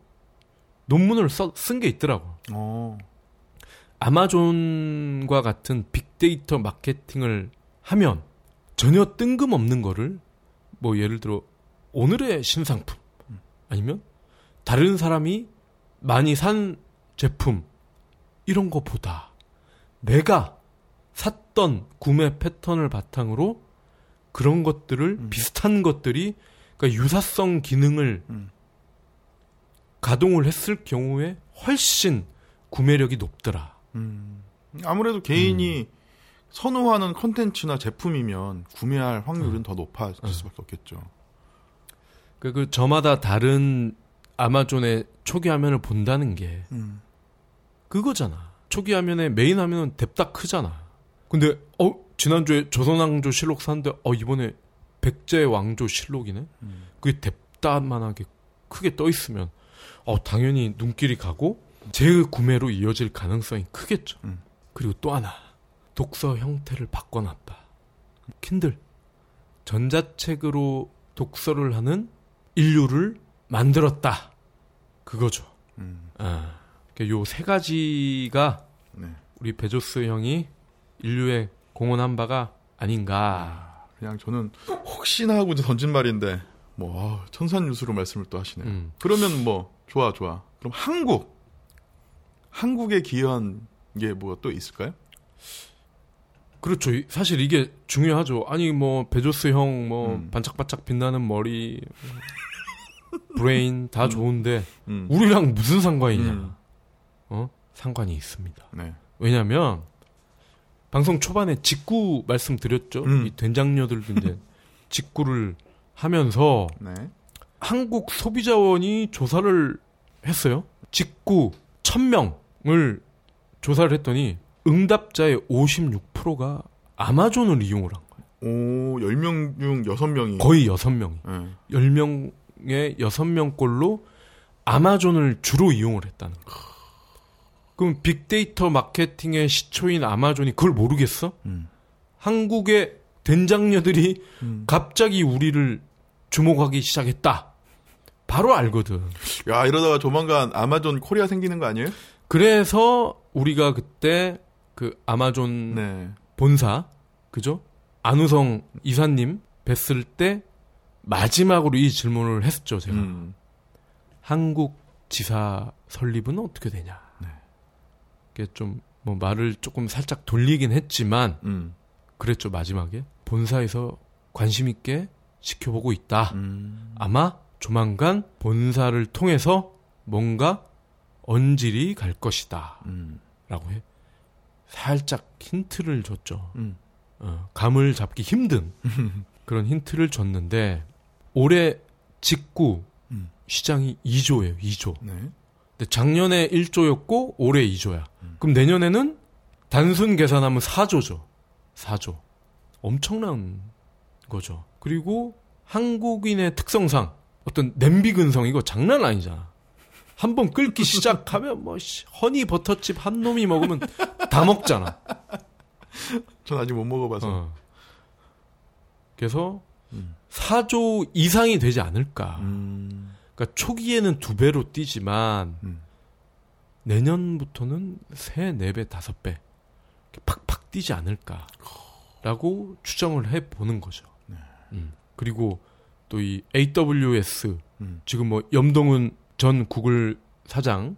논문을 쓴 게 있더라고요. 아마존과 같은 빅데이터 마케팅을 하면 전혀 뜬금없는 거를 뭐 예를 들어 오늘의 신상품 아니면 다른 사람이 많이 산 제품 이런 거보다 내가 샀던 구매 패턴을 바탕으로 그런 것들을 비슷한 것들이 그러니까 유사성 기능을 가동을 했을 경우에 훨씬 구매력이 높더라. 아무래도 개인이 선호하는 콘텐츠나 제품이면 구매할 확률은 더 높아질 수밖에 없겠죠. 그 저마다 다른 아마존의 초기 화면을 본다는 게 그거잖아. 초기 화면에 메인 화면은 댑다 크잖아. 근데 지난주에 조선왕조 실록 샀는데 이번에 백제 왕조 실록이네. 그게 댑다만하게 크게 떠 있으면 당연히 눈길이 가고 재구매로 이어질 가능성이 크겠죠. 그리고 또 하나 독서 형태를 바꿔놨다. 킨들 전자책으로 독서를 하는 인류를 만들었다. 그거죠. 그러니까 요 세 가지가 네. 우리 베조스 형이 인류에 공헌한 바가 아닌가. 그냥 저는 혹시나 하고 던진 말인데 뭐 천산유수로 말씀을 또 하시네요. 그러면 뭐 좋아. 그럼 한국에 기여한 게 뭐가 또 있을까요? 그렇죠. 사실 이게 중요하죠. 아니 뭐 베조스 형 뭐 반짝반짝 빛나는 머리, 브레인 다 좋은데 우리랑 무슨 상관이냐? 상관이 있습니다. 네. 왜냐하면 방송 초반에 직구 말씀드렸죠. 이 된장녀들도 이제 직구를 하면서 네. 한국 소비자원이 조사를 했어요. 직구 1,000명을 조사를 했더니 응답자의 56%가 아마존을 이용을 한 거예요. 10명 중 6명이. 거의 6명이. 10명의 6명꼴로 아마존을 주로 이용을 했다는 거예요. 그럼 빅데이터 마케팅의 시초인 아마존이 그걸 모르겠어? 한국의 된장녀들이 갑자기 우리를 주목하기 시작했다. 바로 알거든. 야, 이러다가 조만간 아마존 코리아 생기는 거 아니에요? 그래서 우리가 그때 그 아마존 네. 본사, 그죠? 안우성 이사님 뵀을 때 마지막으로 이 질문을 했었죠, 제가. 한국 지사 설립은 어떻게 되냐. 네. 좀 뭐 말을 조금 살짝 돌리긴 했지만 그랬죠, 마지막에. 본사에서 관심 있게 지켜보고 있다. 아마 조만간 본사를 통해서 뭔가 언질이 갈 것이다. 라고 해. 살짝 힌트를 줬죠. 감을 잡기 힘든 그런 힌트를 줬는데, 올해 직구 시장이 2조예요, 2조. 네. 근데 작년에 1조였고, 올해 2조야. 그럼 내년에는 단순 계산하면 4조죠. 4조. 엄청난 거죠. 그리고 한국인의 특성상, 어떤 냄비 근성, 이거 장난 아니잖아. 한번 끓기 시작하면 뭐 허니 버터칩 한 놈이 먹으면 다 먹잖아. 전 아직 못 먹어봐서. 그래서 4조 이상이 되지 않을까. 그러니까 초기에는 2배로 뛰지만 내년부터는 3, 4배, 5배 팍팍 뛰지 않을까라고 추정을 해보는 거죠. 네. 그리고 또 이 AWS 지금 뭐 염동은 전 구글 사장이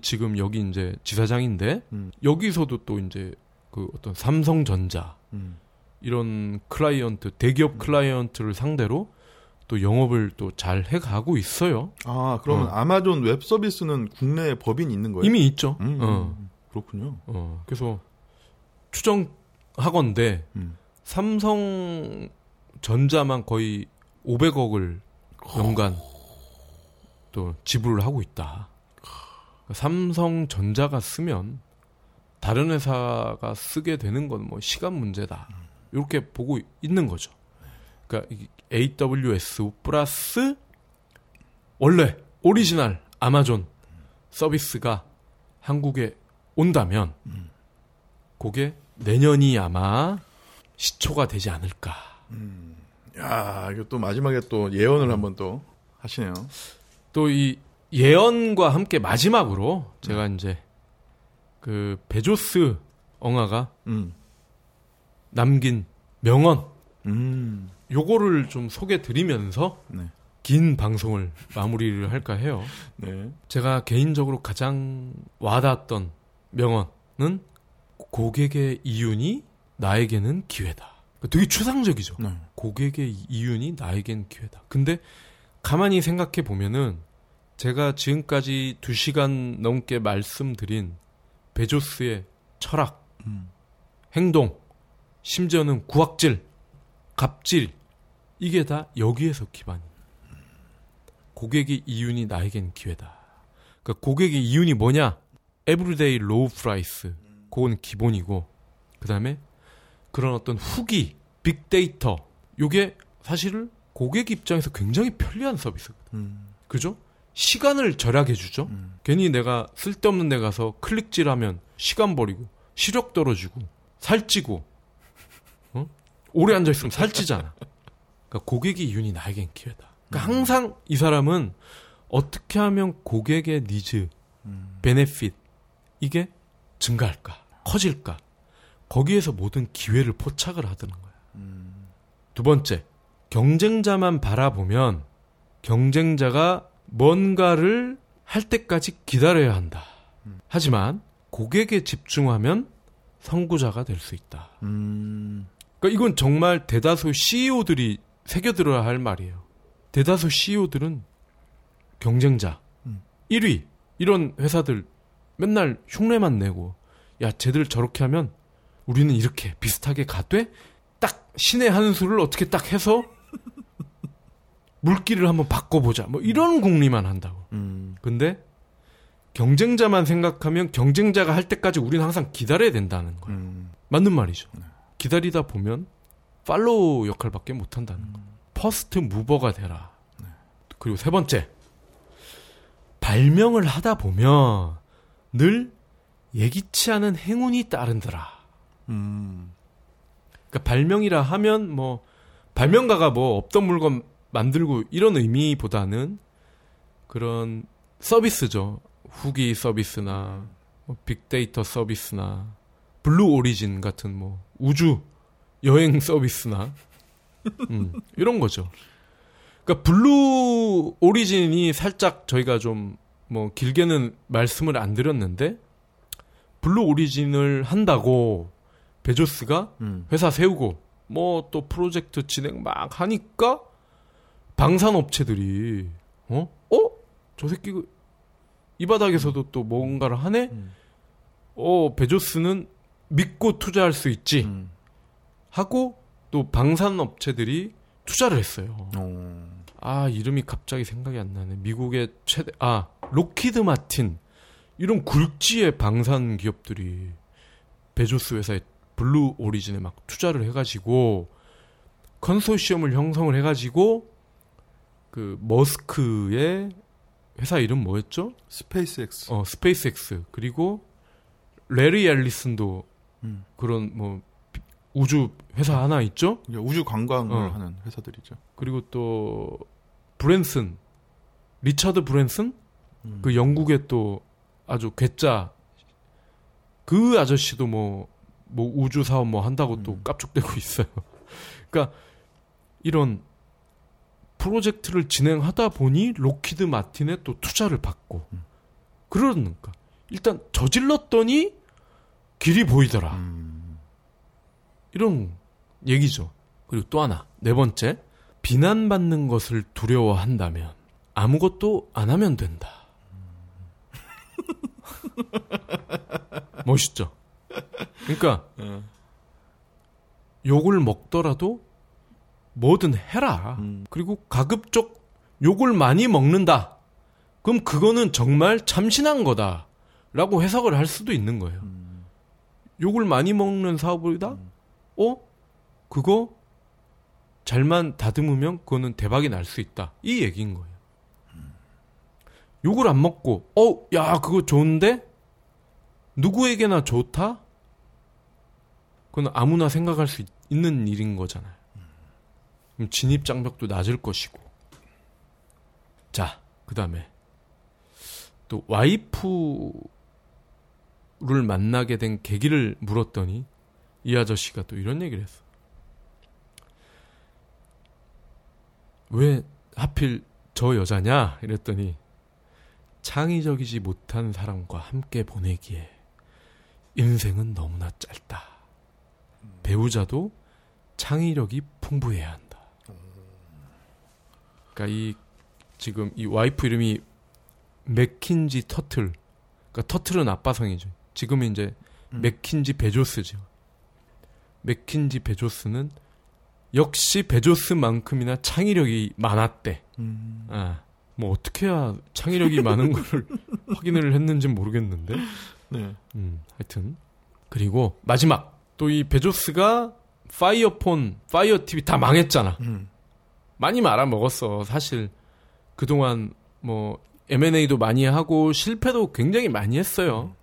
지금 여기 이제 지사장인데 여기서도 또 이제 그 어떤 삼성전자 이런 클라이언트 대기업 클라이언트를 상대로 또 영업을 또 잘 해가고 있어요. 아 그러면 아마존 웹 서비스는 국내에 법인 있는 거예요? 이미 있죠. 그렇군요. 그래서 추정하건대 삼성전자만 거의 500억을 연간 또 지불을 하고 있다. 삼성전자가 쓰면 다른 회사가 쓰게 되는 건 뭐 시간 문제다. 이렇게 보고 있는 거죠. 그러니까 AWS 플러스 원래 오리지널 아마존 서비스가 한국에 온다면 그게 내년이 아마 시초가 되지 않을까. 야, 이거 또 마지막에 또 예언을 한번 또 하시네요. 또 이 예언과 함께 마지막으로 제가 이제 그 베조스 엉아가 남긴 명언 요거를 좀 소개드리면서 네. 긴 방송을 마무리를 할까 해요. 네. 제가 개인적으로 가장 와닿았던 명언은 고객의 이윤이 나에게는 기회다. 되게 추상적이죠. 네. 고객의 이윤이 나에겐 기회다. 근데 가만히 생각해 보면은 제가 지금까지 2시간 넘게 말씀드린 베조스의 철학, 행동, 심지어는 구악질, 갑질 이게 다 여기에서 기반입니다. 고객의 이윤이 나에겐 기회다. 그러니까 고객의 이윤이 뭐냐? 에브리데이 로우 프라이스. 그건 기본이고 그 다음에 그런 어떤 후기, 빅데이터 요게 사실은 고객 입장에서 굉장히 편리한 서비스거든. 그죠? 시간을 절약해주죠. 괜히 내가 쓸데없는 데 가서 클릭질하면 시간 버리고 시력 떨어지고 살찌고 어? 오래 앉아있으면 살찌잖아. 그러니까 고객의 이윤이 나에겐 기회다. 그러니까 항상 이 사람은 어떻게 하면 고객의 니즈, 베네핏 이게 증가할까, 커질까 거기에서 모든 기회를 포착을 하드는 거야. 두 번째, 경쟁자만 바라보면 경쟁자가 뭔가를 할 때까지 기다려야 한다. 하지만 고객에 집중하면 선구자가 될 수 있다. 그러니까 이건 정말 대다수 CEO들이 새겨들어야 할 말이에요. 대다수 CEO들은 경쟁자, 1위 이런 회사들 맨날 흉내만 내고 야 쟤들 저렇게 하면 우리는 이렇게 비슷하게 가되 딱 신의 한 수를 어떻게 딱 해서 물기를 한번 바꿔보자. 뭐 이런 궁리만 한다고. 근데 경쟁자만 생각하면 경쟁자가 할 때까지 우리는 항상 기다려야 된다는 거예요. 맞는 말이죠. 네. 기다리다 보면 팔로우 역할밖에 못한다는 거예요. 퍼스트 무버가 되라. 네. 그리고 세 번째, 발명을 하다 보면 늘 예기치 않은 행운이 따른더라. 그러니까 발명이라 하면 뭐 발명가가 뭐 없던 물건 만들고 이런 의미보다는 그런 서비스죠. 후기 서비스나 뭐 빅데이터 서비스나 블루 오리진 같은 뭐 우주 여행 서비스나 이런 거죠. 그러니까 블루 오리진이 살짝 저희가 좀 뭐 길게는 말씀을 안 드렸는데 블루 오리진을 한다고 베조스가 회사 세우고 뭐 또 프로젝트 진행 막 하니까 방산업체들이 저 새끼 이 바닥에서도 또 뭔가를 하네? 베조스는 믿고 투자할 수 있지 하고 또 방산업체들이 투자를 했어요. 아 이름이 갑자기 생각이 안 나네. 미국의 최대 록히드 마틴 이런 굴지의 방산 기업들이 베조스 회사에 블루 오리진에 막 투자를 해가지고 컨소시엄을 형성을 해가지고 그 머스크의 회사 이름 뭐였죠? 스페이스X. 스페이스X. 그리고 레리 앨리슨도 그런 뭐 우주 회사 하나 있죠? 우주 관광을 하는 회사들이죠. 그리고 또 브랜슨, 리차드 브랜슨? 그 영국의 또 아주 괴짜 그 아저씨도 뭐 우주 사업 뭐 한다고 또 깝죽대고 있어요. 그러니까 이런 프로젝트를 진행하다 보니 록히드 마틴에 또 투자를 받고 그러니까 일단 저질렀더니 길이 보이더라. 이런 얘기죠. 그리고 또 하나, 네 번째, 비난받는 것을 두려워한다면 아무것도 안 하면 된다. 멋있죠. 그러니까 욕을 먹더라도 뭐든 해라. 그리고 가급적 욕을 많이 먹는다. 그럼 그거는 정말 참신한 거다라고 해석을 할 수도 있는 거예요. 욕을 많이 먹는 사업이다? 그거 잘만 다듬으면 그거는 대박이 날 수 있다. 이 얘기인 거예요. 욕을 안 먹고 야 그거 좋은데? 누구에게나 좋다? 그건 아무나 생각할 수 있는 일인 거잖아요. 그럼 진입장벽도 낮을 것이고. 자, 그 다음에 또 와이프를 만나게 된 계기를 물었더니 이 아저씨가 또 이런 얘기를 했어. 왜 하필 저 여자냐? 이랬더니 창의적이지 못한 사람과 함께 보내기에 인생은 너무나 짧다. 배우자도 창의력이 풍부해야 한다. 그러니까 지금 이 와이프 이름이 맥킨지 터틀. 그러니까 터틀은 아빠성이죠. 지금 이제 맥킨지 베조스죠. 맥킨지 베조스는 역시 베조스만큼이나 창의력이 많았대. 아. 뭐 어떻게 해야 창의력이 많은 걸 확인을 했는지는 모르겠는데. 네. 하여튼 그리고 마지막 또 이 베조스가 파이어폰, 파이어 TV 다 망했잖아. 많이 말아먹었어. 사실 그동안 뭐 M&A도 많이 하고 실패도 굉장히 많이 했어요.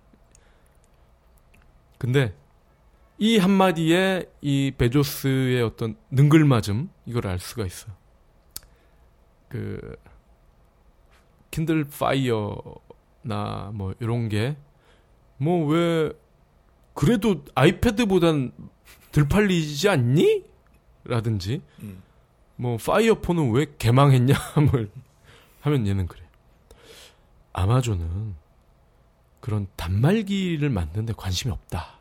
근데 이 한마디에 이 베조스의 어떤 능글맞음 이걸 알 수가 있어. 그 킨들 파이어나 뭐 이런 게 뭐 왜 그래도 아이패드보단 덜 팔리지 않니? 라든지 뭐 파이어폰은 왜 개망했냐? 뭘 하면 얘는 그래. 아마존은 그런 단말기를 만드는데 관심이 없다.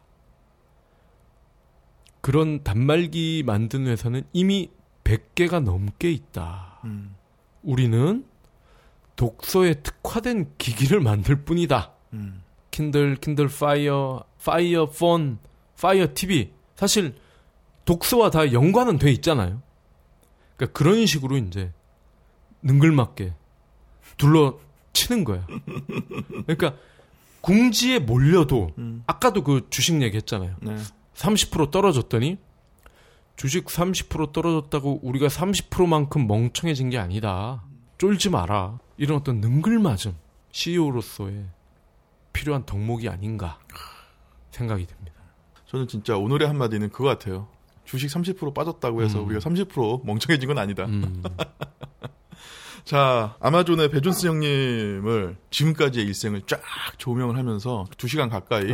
그런 단말기 만든 회사는 이미 100개가 넘게 있다. 우리는 독서에 특화된 기기를 만들 뿐이다. 킨들 파이어, 파이어 폰, 파이어 TV. 사실 독서와 다 연관은 돼 있잖아요. 그러니까 그런 식으로 이제 능글맞게 둘러치는 거야. 그러니까 궁지에 몰려도 아까도 그 주식 얘기했잖아요. 네. 30% 떨어졌더니 주식 30% 떨어졌다고 우리가 30%만큼 멍청해진 게 아니다. 쫄지 마라. 이런 어떤 능글맞음 CEO로서의 필요한 덕목이 아닌가 생각이 듭니다. 저는 진짜 오늘의 한마디는 그거 같아요. 주식 30% 빠졌다고 해서 우리가 30% 멍청해진 건 아니다. 자, 아마존의 베존스 형님을 지금까지의 일생을 쫙 조명을 하면서 2시간 가까이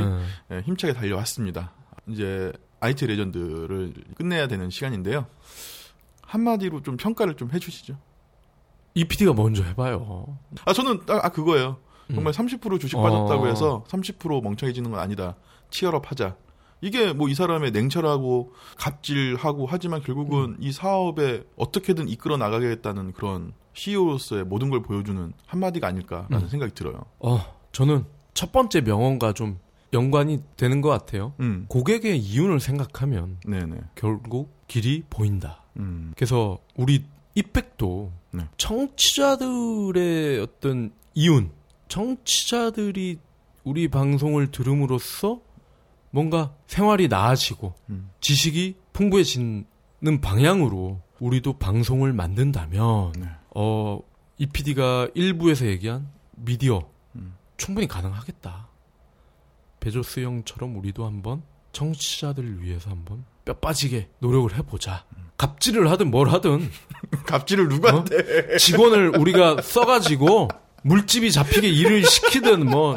힘차게 달려왔습니다. 이제 IT 레전드를 끝내야 되는 시간인데요. 한마디로 좀 평가를 좀 해주시죠. 이 PD가 먼저 해봐요. 저는 딱 그거예요. 정말 30% 주식 빠졌다고 해서 30% 멍청해지는 건 아니다. 치열업 하자. 이게 뭐 이 사람의 냉철하고 갑질하고 하지만 결국은 이 사업에 어떻게든 이끌어 나가겠다는 그런 CEO로서의 모든 걸 보여주는 한마디가 아닐까라는 생각이 들어요. 저는 첫 번째 명언과 좀 연관이 되는 것 같아요. 고객의 이윤을 생각하면 네네. 결국 길이 보인다. 그래서 우리 이펙도 네. 청취자들의 어떤 이윤, 청취자들이 우리 방송을 들음으로써 뭔가 생활이 나아지고 지식이 풍부해지는 방향으로 우리도 방송을 만든다면 네. 이 PD가 일부에서 얘기한 미디어 충분히 가능하겠다. 베조스 형처럼 우리도 한번 청취자들을 위해서 한번 뼈 빠지게 노력을 해보자. 갑질을 하든 뭘 하든. 갑질을 누구한테 해? 직원을 우리가 써가지고 물집이 잡히게 일을 시키든 뭐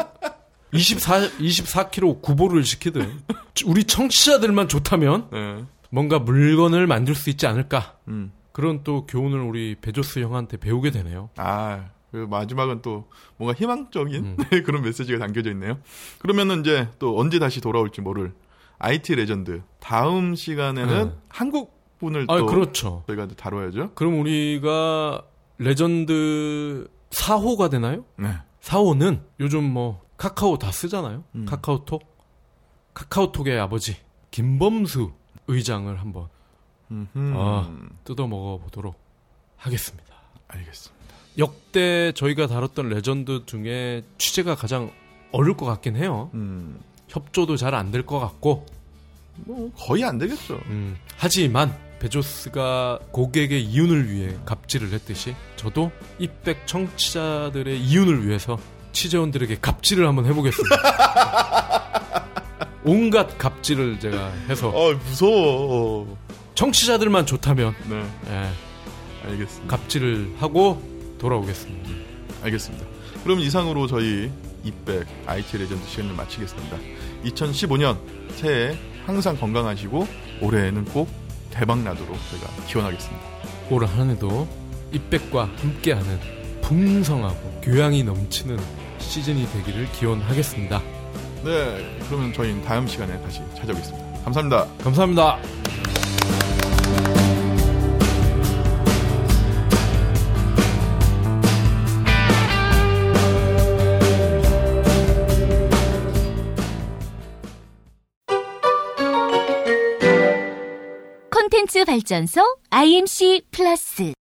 24kg 구보를 시키든 우리 청취자들만 좋다면 네. 뭔가 물건을 만들 수 있지 않을까. 그런 또 교훈을 우리 베조스 형한테 배우게 되네요. 그리고 마지막은 또 뭔가 희망적인 그런 메시지가 담겨져 있네요. 그러면은 이제 또 언제 다시 돌아올지 모를 IT 레전드 다음 시간에는 한국 분을 또 그렇죠. 저희가 다뤄야죠. 그럼 우리가 레전드 4호가 되나요? 네. 4호는 요즘 뭐 카카오 다 쓰잖아요. 카카오톡의 아버지 김범수 의장을 한번 뜯어 먹어보도록 하겠습니다. 알겠습니다. 역대 저희가 다뤘던 레전드 중에 취재가 가장 어려울 것 같긴 해요. 협조도 잘 안 될 것 같고 뭐 거의 안 되겠죠. 하지만 베조스가 고객의 이윤을 위해 갑질을 했듯이 저도 입백 청취자들의 이윤을 위해서 취재원들에게 갑질을 한번 해보겠습니다. 온갖 갑질을 제가 해서 무서워. 청취자들만 좋다면 네. 예. 알겠습니다. 갑질을 하고 돌아오겠습니다. 알겠습니다. 그럼 이상으로 저희 입백 IT 레전드 시간을 마치겠습니다. 2015년 새해 항상 건강하시고 올해에는 꼭 대박나도록 저희가 기원하겠습니다. 올 한 해도 입백과 함께하는 풍성하고 교양이 넘치는 시즌이 되기를 기원하겠습니다. 네, 그러면 저희는 다음 시간에 다시 찾아오겠습니다. 감사합니다. 감사합니다. 발전소 IMC 플러스